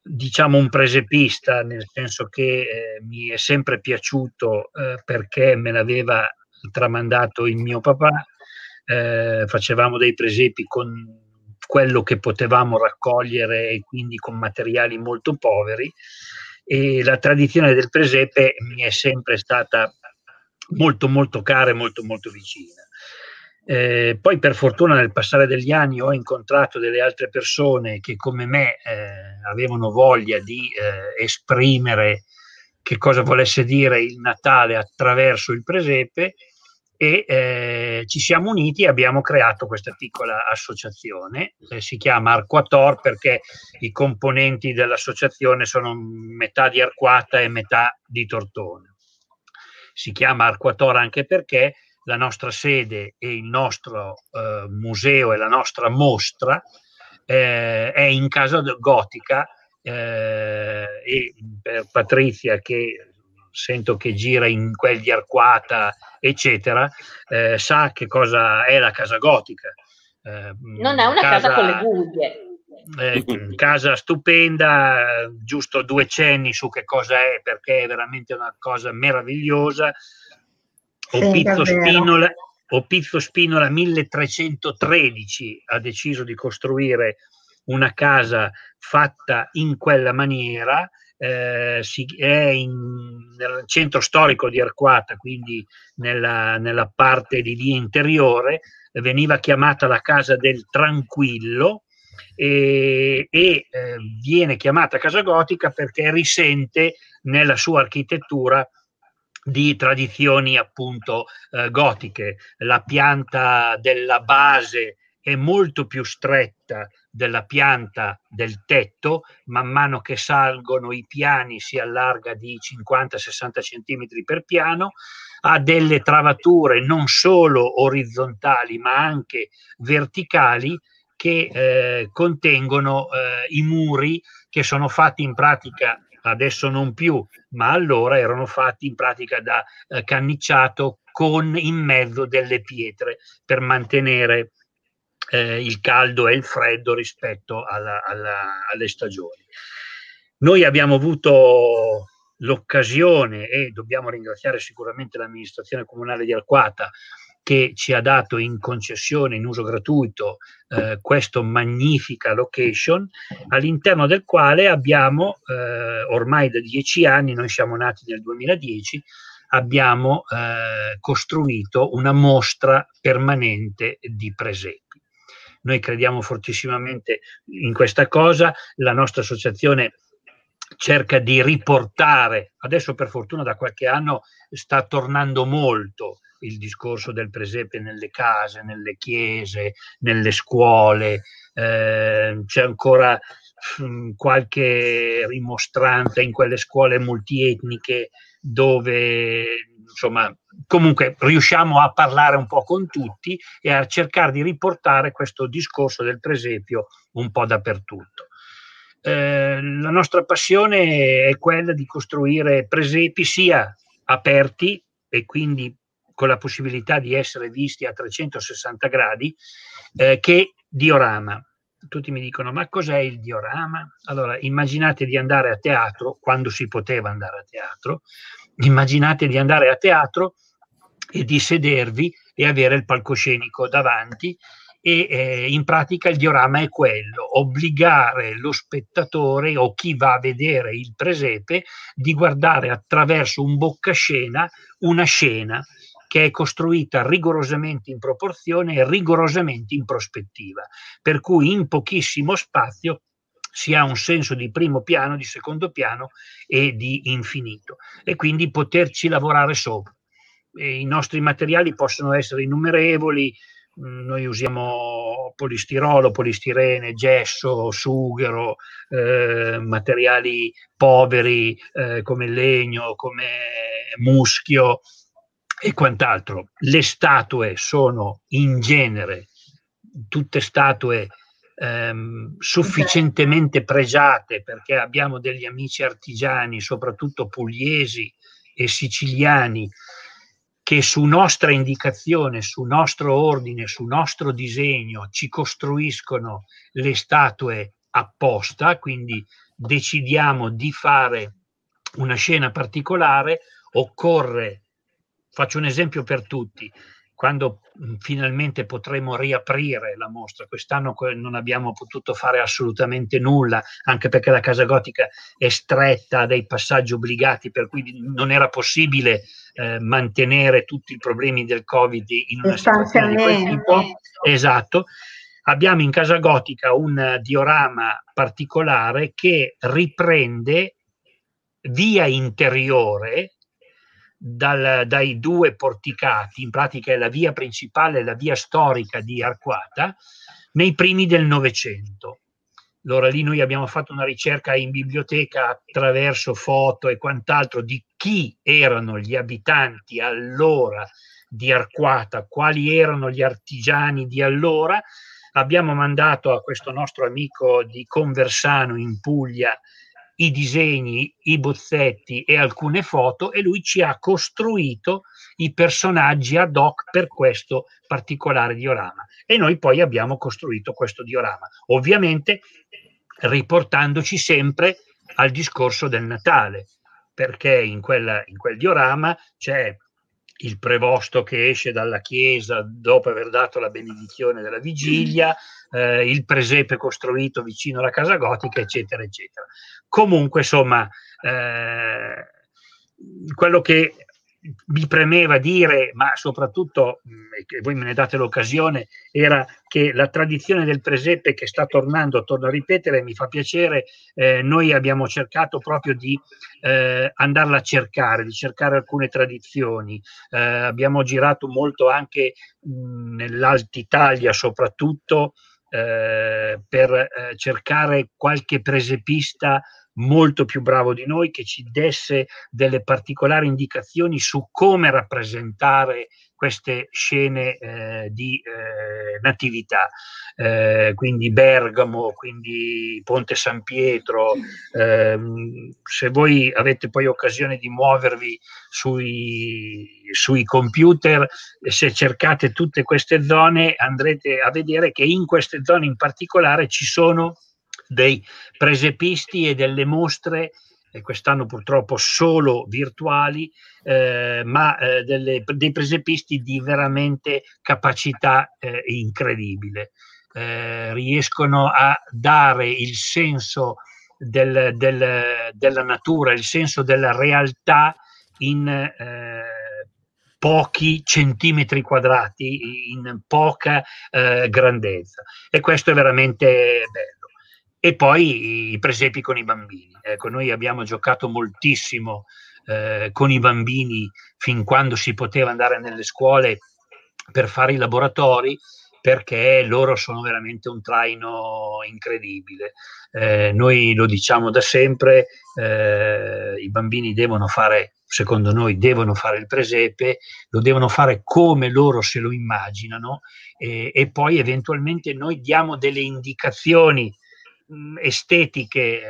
diciamo, un presepista, nel senso che mi è sempre piaciuto perché me l'aveva tramandato il mio papà. Facevamo dei presepi con quello che potevamo raccogliere e quindi con materiali molto poveri, e la tradizione del presepe mi è sempre stata molto molto cara e molto molto vicina. Poi per fortuna nel passare degli anni ho incontrato delle altre persone che come me avevano voglia di esprimere che cosa volesse dire il Natale attraverso il presepe, e ci siamo uniti e abbiamo creato questa piccola associazione, si chiama Arquator perché i componenti dell'associazione sono metà di Arquata e metà di Tortona. Si chiama Arquator anche perché la nostra sede e il nostro museo e la nostra mostra è in Casa Gotica, e per Patrizia, che sento che gira in quel di Arquata, eccetera, sa che cosa è la Casa Gotica. Non è una casa con le guglie. Casa stupenda, giusto due cenni su che cosa è, perché è veramente una cosa meravigliosa. Opizio Spinola 1313 ha deciso di costruire una casa fatta in quella maniera, nel centro storico di Arquata, quindi nella parte di lì interiore, veniva chiamata la Casa del Tranquillo e viene chiamata Casa Gotica perché risente nella sua architettura di tradizioni appunto gotiche. La pianta della base è molto più stretta della pianta del tetto, man mano che salgono i piani si allarga di 50-60 centimetri per piano, ha delle travature non solo orizzontali ma anche verticali che contengono i muri, che sono fatti in pratica, adesso non più, ma allora erano fatti in pratica da canniciato con in mezzo delle pietre per mantenere il caldo e il freddo rispetto alle stagioni. Noi abbiamo avuto l'occasione, e dobbiamo ringraziare sicuramente l'amministrazione comunale di Arquata che ci ha dato in concessione, in uso gratuito, questa magnifica location, all'interno del quale abbiamo ormai da 10 anni, noi siamo nati nel 2010, abbiamo costruito una mostra permanente di presepi. Noi crediamo fortissimamente in questa cosa, la nostra associazione cerca di riportare, adesso per fortuna da qualche anno sta tornando molto il discorso del presepe nelle case, nelle chiese, nelle scuole, c'è ancora qualche rimostranza in quelle scuole multietniche dove, insomma, comunque riusciamo a parlare un po' con tutti e a cercare di riportare questo discorso del presepio un po' dappertutto. La nostra passione è quella di costruire presepi sia aperti e quindi con la possibilità di essere visti a 360 gradi, che diorama. Tutti mi dicono, ma cos'è il diorama? Allora, immaginate di andare a teatro, quando si poteva andare a teatro, immaginate di andare a teatro e di sedervi e avere il palcoscenico davanti e in pratica il diorama è quello, obbligare lo spettatore o chi va a vedere il presepe di guardare attraverso un boccascena una scena che è costruita rigorosamente in proporzione e rigorosamente in prospettiva, per cui in pochissimo spazio si ha un senso di primo piano, di secondo piano e di infinito, e quindi poterci lavorare sopra. E i nostri materiali possono essere innumerevoli, noi usiamo polistirolo, polistirene, gesso, sughero, materiali poveri come legno, come muschio e quant'altro. Le statue sono in genere tutte statue sufficientemente pregiate, perché abbiamo degli amici artigiani, soprattutto pugliesi e siciliani, che su nostra indicazione, su nostro ordine, su nostro disegno ci costruiscono le statue apposta, quindi decidiamo di fare una scena particolare, occorre, faccio un esempio per tutti, quando finalmente potremo riaprire la mostra, quest'anno non abbiamo potuto fare assolutamente nulla, anche perché la Casa Gotica è stretta a dei passaggi obbligati, per cui non era possibile mantenere tutti i problemi del Covid in una situazione di quel tipo. Esatto. Abbiamo in Casa Gotica un diorama particolare che riprende via interiore, dai due porticati, in pratica è la via principale, la via storica di Arquata, nei primi del Novecento. Allora lì noi abbiamo fatto una ricerca in biblioteca attraverso foto e quant'altro di chi erano gli abitanti allora di Arquata, quali erano gli artigiani di allora, abbiamo mandato a questo nostro amico di Conversano in Puglia i disegni, i bozzetti e alcune foto, e lui ci ha costruito i personaggi ad hoc per questo particolare diorama, e noi poi abbiamo costruito questo diorama, ovviamente riportandoci sempre al discorso del Natale, perché in quel diorama c'è il prevosto che esce dalla chiesa dopo aver dato la benedizione della vigilia, il presepe costruito vicino alla Casa Gotica, eccetera, eccetera. Comunque, insomma, quello che mi premeva dire, ma soprattutto, e voi me ne date l'occasione, era che la tradizione del presepe che sta tornando, torno a ripetere, mi fa piacere, noi abbiamo cercato proprio di andarla a cercare, di cercare alcune tradizioni, abbiamo girato molto anche nell'Alta Italia soprattutto, per cercare qualche presepista molto più bravo di noi che ci desse delle particolari indicazioni su come rappresentare queste scene di natività, quindi Bergamo, quindi Ponte San Pietro. Se voi avete poi occasione di muovervi sui computer, se cercate tutte queste zone andrete a vedere che in queste zone in particolare ci sono dei presepisti e delle mostre, e quest'anno purtroppo solo virtuali, ma dei presepisti di veramente capacità incredibile. Riescono a dare il senso della natura, il senso della realtà in pochi centimetri quadrati, in poca grandezza, e questo è veramente bello. E poi i presepi con i bambini. Ecco, noi abbiamo giocato moltissimo con i bambini fin quando si poteva andare nelle scuole per fare i laboratori, perché loro sono veramente un traino incredibile. Noi lo diciamo da sempre, i bambini devono fare, secondo noi, devono fare il presepe, lo devono fare come loro se lo immaginano, e poi eventualmente noi diamo delle indicazioni estetiche,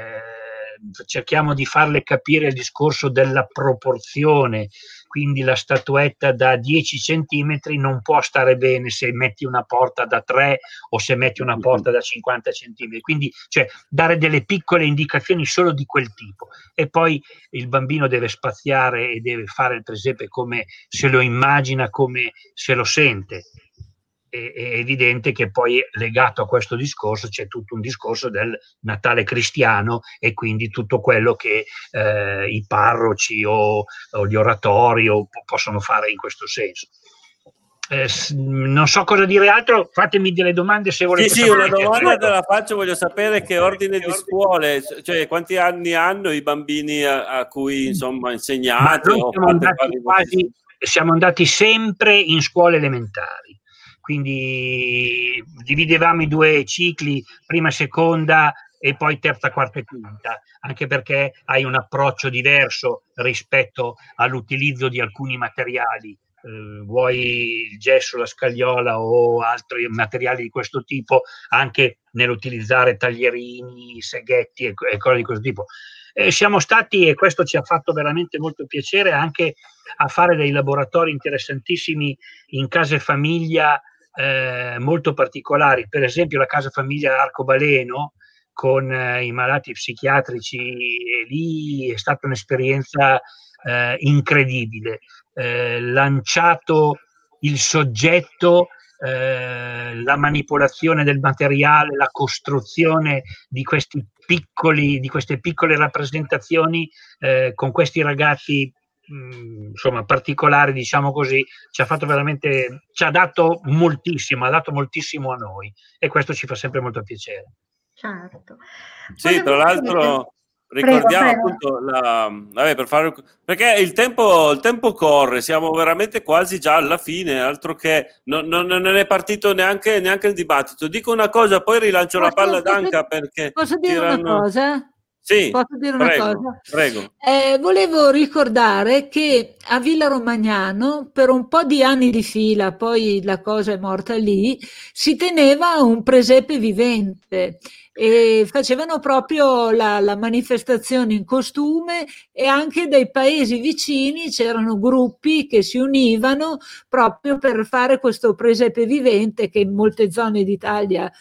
cerchiamo di farle capire il discorso della proporzione, quindi la statuetta da 10 centimetri non può stare bene se metti una porta da 3 o se metti una porta da 50 centimetri, quindi cioè dare delle piccole indicazioni solo di quel tipo, e poi il bambino deve spaziare e deve fare il presepe come se lo immagina, come se lo sente. È evidente che poi legato a questo discorso c'è tutto un discorso del Natale cristiano, e quindi tutto quello che i parroci o gli oratori possono fare in questo senso. Non so cosa dire altro, fatemi delle domande se volete. Sì, una domanda te la faccio, voglio sapere che ordine di scuole, cioè quanti anni hanno i bambini a cui insomma insegnate. Siamo andati sempre in scuole elementari. Quindi dividevamo i due cicli, prima, seconda e poi terza, quarta e quinta, anche perché hai un approccio diverso rispetto all'utilizzo di alcuni materiali, vuoi il gesso, la scagliola o altri materiali di questo tipo, anche nell'utilizzare taglierini, seghetti e cose di questo tipo. Siamo stati, e questo ci ha fatto veramente molto piacere, anche a fare dei laboratori interessantissimi in case famiglia, molto particolari, per esempio la casa famiglia Arcobaleno con i malati psichiatrici, e lì è stata un'esperienza incredibile, lanciato il soggetto, la manipolazione del materiale, la costruzione di queste piccole rappresentazioni, con questi ragazzi insomma particolari, diciamo così, ci ha dato moltissimo a noi, e questo ci fa sempre molto piacere. Certo. Sì, tra l'altro ricordiamo appunto perché il tempo corre, siamo veramente quasi già alla fine, altro che non è partito neanche il dibattito. Dico una cosa, poi rilancio la palla ad Anca, perché posso dire una cosa? Sì, posso dire una cosa? Prego. Volevo ricordare che a Villa Romagnano per un po' di anni di fila, poi la cosa è morta lì, si teneva un presepe vivente e facevano proprio la manifestazione in costume, e anche dai paesi vicini c'erano gruppi che si univano proprio per fare questo presepe vivente che in molte zone d'Italia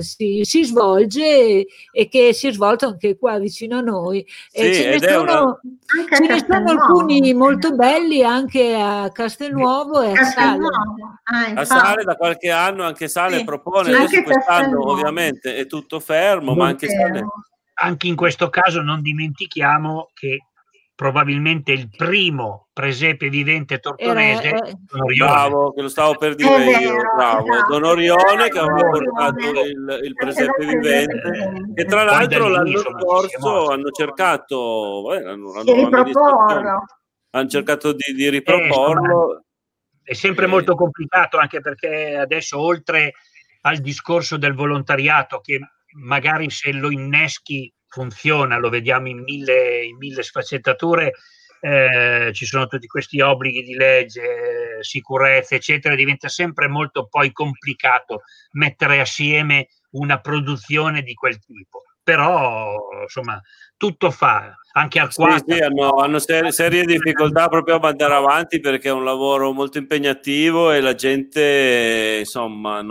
si svolge e che si è svolto anche qua vicino a noi, e sì, ce ne sono alcuni molto belli anche a Castelnuovo e a Sale. A Sale da qualche anno anche Sale propone, adesso quest'anno ovviamente è tutto fermo, ma anche Sale. Anche in questo caso non dimentichiamo che probabilmente il primo presepe vivente tortonese bravo, che lo stavo per dire io, Don Orione, che aveva portato il presepe vivente, e tra l'altro l'anno scorso hanno cercato di riproporlo. È sempre molto complicato, anche perché adesso, oltre al discorso del volontariato, che magari se lo inneschi funziona, lo vediamo in mille sfaccettature, ci sono tutti questi obblighi di legge, sicurezza, eccetera, diventa sempre molto poi complicato mettere assieme una produzione di quel tipo. Però, insomma, tutto fa, anche Arquata. Sì, hanno serie difficoltà proprio a mandare avanti, perché è un lavoro molto impegnativo e la gente, insomma,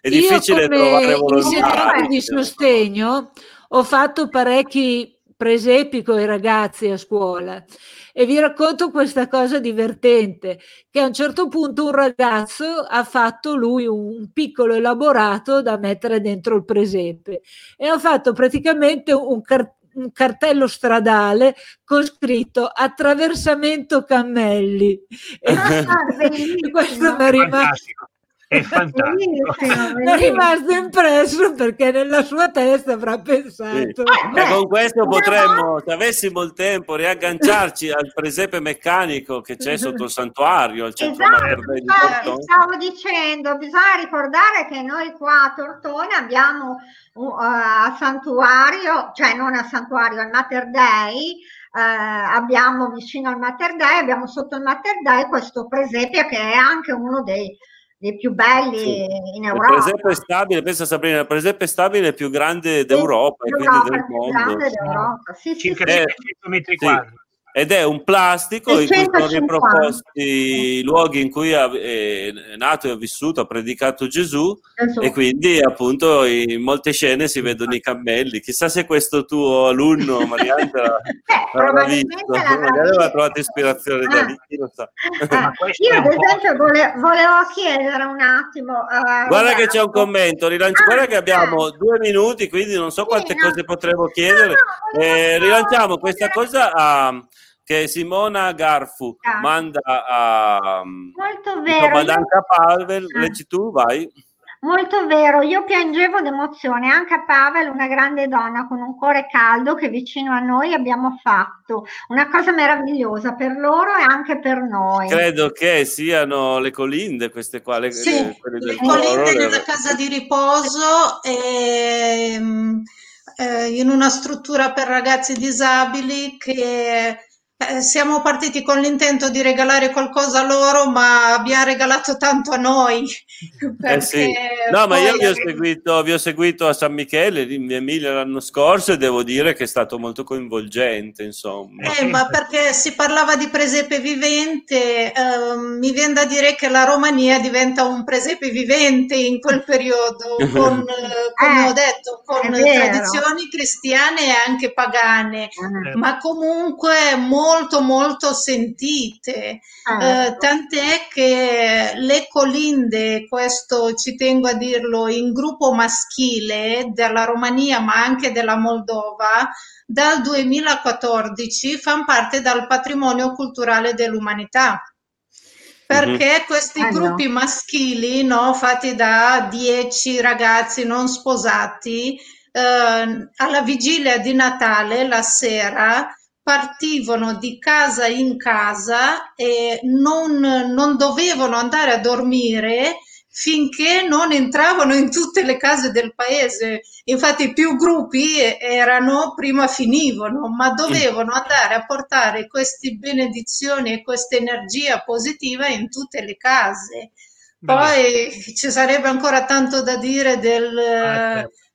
è difficile trovare volontari. Io, come insegnante di sostegno, ho fatto parecchi presepi con i ragazzi a scuola, e vi racconto questa cosa divertente, che a un certo punto un ragazzo ha fatto lui un piccolo elaborato da mettere dentro il presepe, e ha fatto praticamente un cartello stradale con scritto attraversamento cammelli. E questo mi è rimasto. È fantastico, è rimasto impresso, perché nella sua testa avrà pensato. Sì. E con questo potremmo, se avessimo il tempo, riagganciarci al presepe meccanico che c'è sotto il santuario al centro Mater Dei di Tortona. Stavo dicendo, bisogna ricordare che noi qua a Tortona abbiamo a santuario, cioè non a santuario, al Mater Dei. Abbiamo vicino al Mater Dei, abbiamo sotto il Mater Dei questo presepe che è anche uno dei più belli in Europa. Il presepe stabile, pensa Sabrina, il presepe stabile è più grande d'Europa, e quindi del mondo. Circa 100 metri quadri. Ed è un plastico in cui sono riproposti i luoghi in cui è nato e ha vissuto, ha predicato Gesù, e quindi appunto in molte scene si vedono i cammelli. Chissà se questo tuo alunno, Maria Angela, magari aveva trovato ispirazione da lì, chi lo sa. Io ad esempio volevo chiedere un attimo. Guarda che c'è un commento, guarda che abbiamo 2 minuti, quindi non so quante cose potremmo chiedere. Rilanciamo questa cosa a... che Simona Garfu manda a Anca Pavel, leggi tu, vai. Molto vero, io piangevo d'emozione. Anca Pavel, una grande donna con un cuore caldo, che vicino a noi abbiamo fatto una cosa meravigliosa per loro e anche per noi. Credo che siano le colinde queste qua, le colinde della casa di riposo in una struttura per ragazzi disabili, che siamo partiti con l'intento di regalare qualcosa a loro, ma abbiamo regalato tanto a noi. No, ma io vi ho seguito a San Michele in Emilia l'anno scorso, e devo dire che è stato molto coinvolgente, insomma. Ma perché si parlava di presepe vivente, mi viene da dire che la Romania diventa un presepe vivente in quel periodo, con, come ho detto, con tradizioni cristiane e anche pagane, ma comunque molto sentite, tant'è che le colinde, questo ci tengo a dirlo, in gruppo maschile della Romania ma anche della Moldova, dal 2014 fanno parte del patrimonio culturale dell'umanità, perché questi gruppi maschili, fatti da 10 ragazzi non sposati, alla vigilia di Natale la sera partivano di casa in casa e non dovevano andare a dormire finché non entravano in tutte le case del paese. Infatti più gruppi erano, prima finivano, ma dovevano andare a portare queste benedizioni e questa energia positiva in tutte le case. Poi ci sarebbe ancora tanto da dire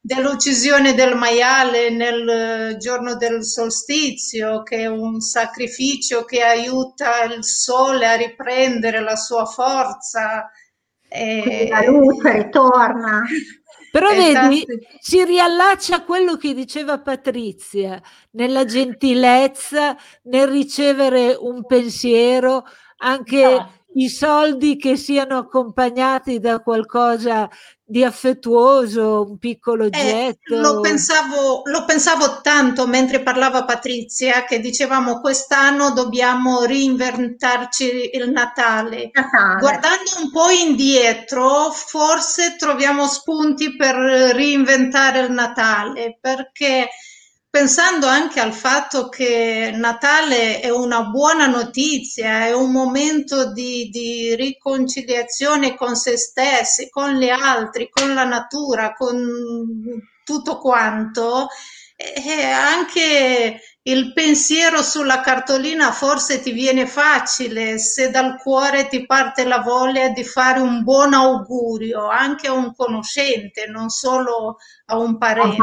dell'uccisione del maiale nel giorno del solstizio, che è un sacrificio che aiuta il sole a riprendere la sua forza. Quindi la luce ritorna. Però vedi, si riallaccia a quello che diceva Patrizia, nella gentilezza, nel ricevere un pensiero, anche i soldi che siano accompagnati da qualcosa di affettuoso, un piccolo oggetto. Lo pensavo tanto mentre parlava Patrizia, che dicevamo quest'anno dobbiamo reinventarci il Natale. Guardando un po' indietro, forse troviamo spunti per reinventare il Natale, perché pensando anche al fatto che Natale è una buona notizia, è un momento di riconciliazione con se stessi, con gli altri, con la natura, con tutto quanto, e anche il pensiero sulla cartolina forse ti viene facile se dal cuore ti parte la voglia di fare un buon augurio anche a un conoscente, non solo a un parente.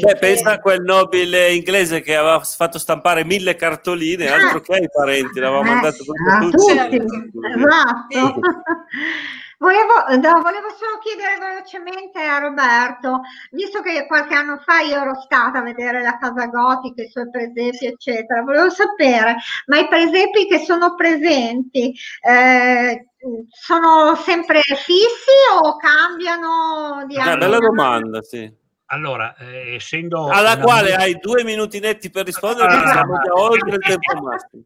Beh, pensa a quel nobile inglese che aveva fatto stampare 1000 cartoline, altro che ai parenti, l'aveva mandato tutti. Esatto. Volevo solo chiedere velocemente a Roberto, visto che qualche anno fa io ero stata a vedere la Casa Gotica, i suoi presepi eccetera, volevo sapere, ma i presepi che sono presenti sono sempre fissi o cambiano di anno? Una bella domanda, sì. Allora, essendo alla quale hai 2 minuti netti per rispondere, siamo già oltre il tempo massimo.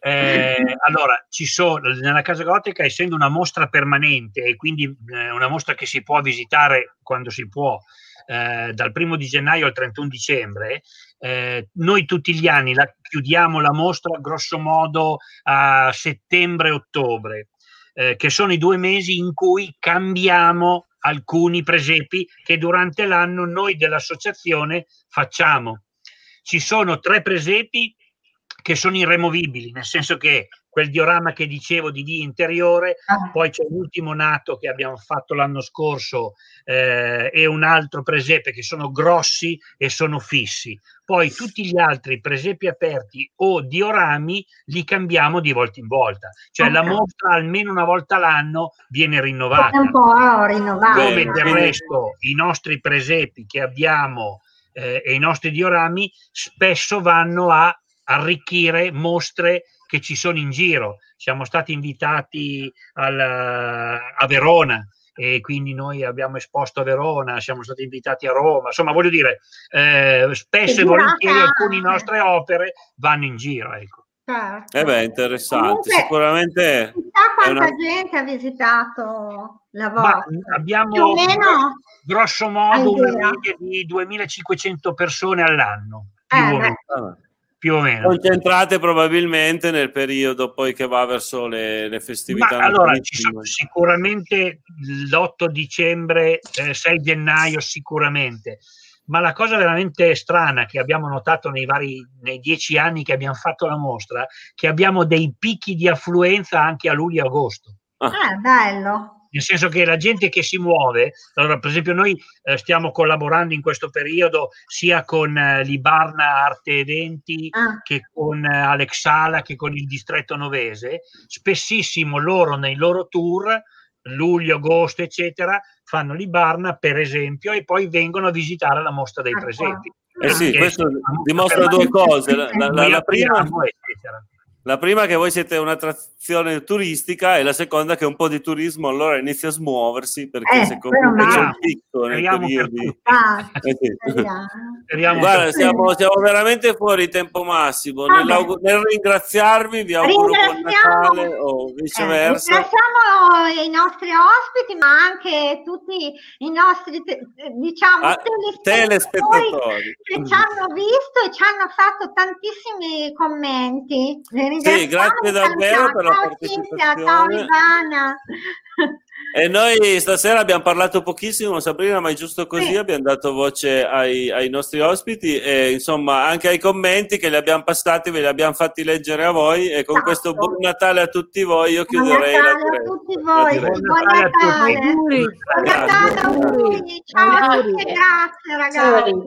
Allora, ci sono nella Casa Gotica, essendo una mostra permanente e quindi una mostra che si può visitare quando si può, dal 1° gennaio al 31 dicembre, noi tutti gli anni chiudiamo la mostra grosso modo a settembre-ottobre, che sono i 2 mesi in cui cambiamo alcuni presepi che durante l'anno noi dell'associazione facciamo. Ci sono 3 presepi che sono irremovibili, nel senso che quel diorama che dicevo di Dio interiore, poi c'è l'ultimo nato che abbiamo fatto l'anno scorso, e un altro presepe che sono grossi e sono fissi. Poi tutti gli altri presepi aperti o diorami li cambiamo di volta in volta. Cioè la mostra almeno una volta l'anno viene rinnovata. Un po' rinnovata. Come del resto i nostri presepi che abbiamo, e i nostri diorami spesso vanno a arricchire mostre che ci sono in giro. Siamo stati invitati a Verona e quindi noi abbiamo esposto a Verona, siamo stati invitati a Roma, insomma voglio dire, spesso e volentieri alcune nostre opere vanno in giro, ecco. Certo. Interessante. Comunque, sicuramente chissà quanta gente ha visitato la volta. Abbiamo più o meno grosso modo una media di 2500 persone all'anno, più o meno concentrate probabilmente nel periodo poi che va verso le festività. Ma allora ci sono sicuramente l'8 dicembre, 6 gennaio sicuramente, ma la cosa veramente strana che abbiamo notato nei 10 anni che abbiamo fatto la mostra, che abbiamo dei picchi di affluenza anche a luglio e agosto. Bello, nel senso che la gente che si muove, allora per esempio noi stiamo collaborando in questo periodo sia con l'Ibarna Arte e Denti che con Alexala, che con il distretto novese. Spessissimo loro nei loro tour, luglio, agosto eccetera, fanno l'Ibarna per esempio e poi vengono a visitare la mostra dei presepi. Sì, questo dimostra due cose, la prima eccetera. La prima che voi siete un'attrazione turistica e la seconda che un po' di turismo allora inizia a smuoversi, perché secondo me c'è un picco nel periodo. Guarda, siamo veramente fuori tempo massimo. Nel ringraziarvi vi auguro buon Natale o viceversa. Ringraziamo i nostri ospiti ma anche tutti i nostri telespettatori che ci hanno visto e ci hanno fatto tantissimi commenti. Sì, grazie davvero per la partecipazione. E noi stasera abbiamo parlato pochissimo, Sabrina, ma è giusto così, abbiamo dato voce ai nostri ospiti e insomma anche ai commenti che li abbiamo passati, ve li abbiamo fatti leggere a voi e con questo buon Natale a tutti voi io chiuderei la diretta. Buon Natale a tutti voi, buon Natale, auguri, ciao, grazie ragazzi.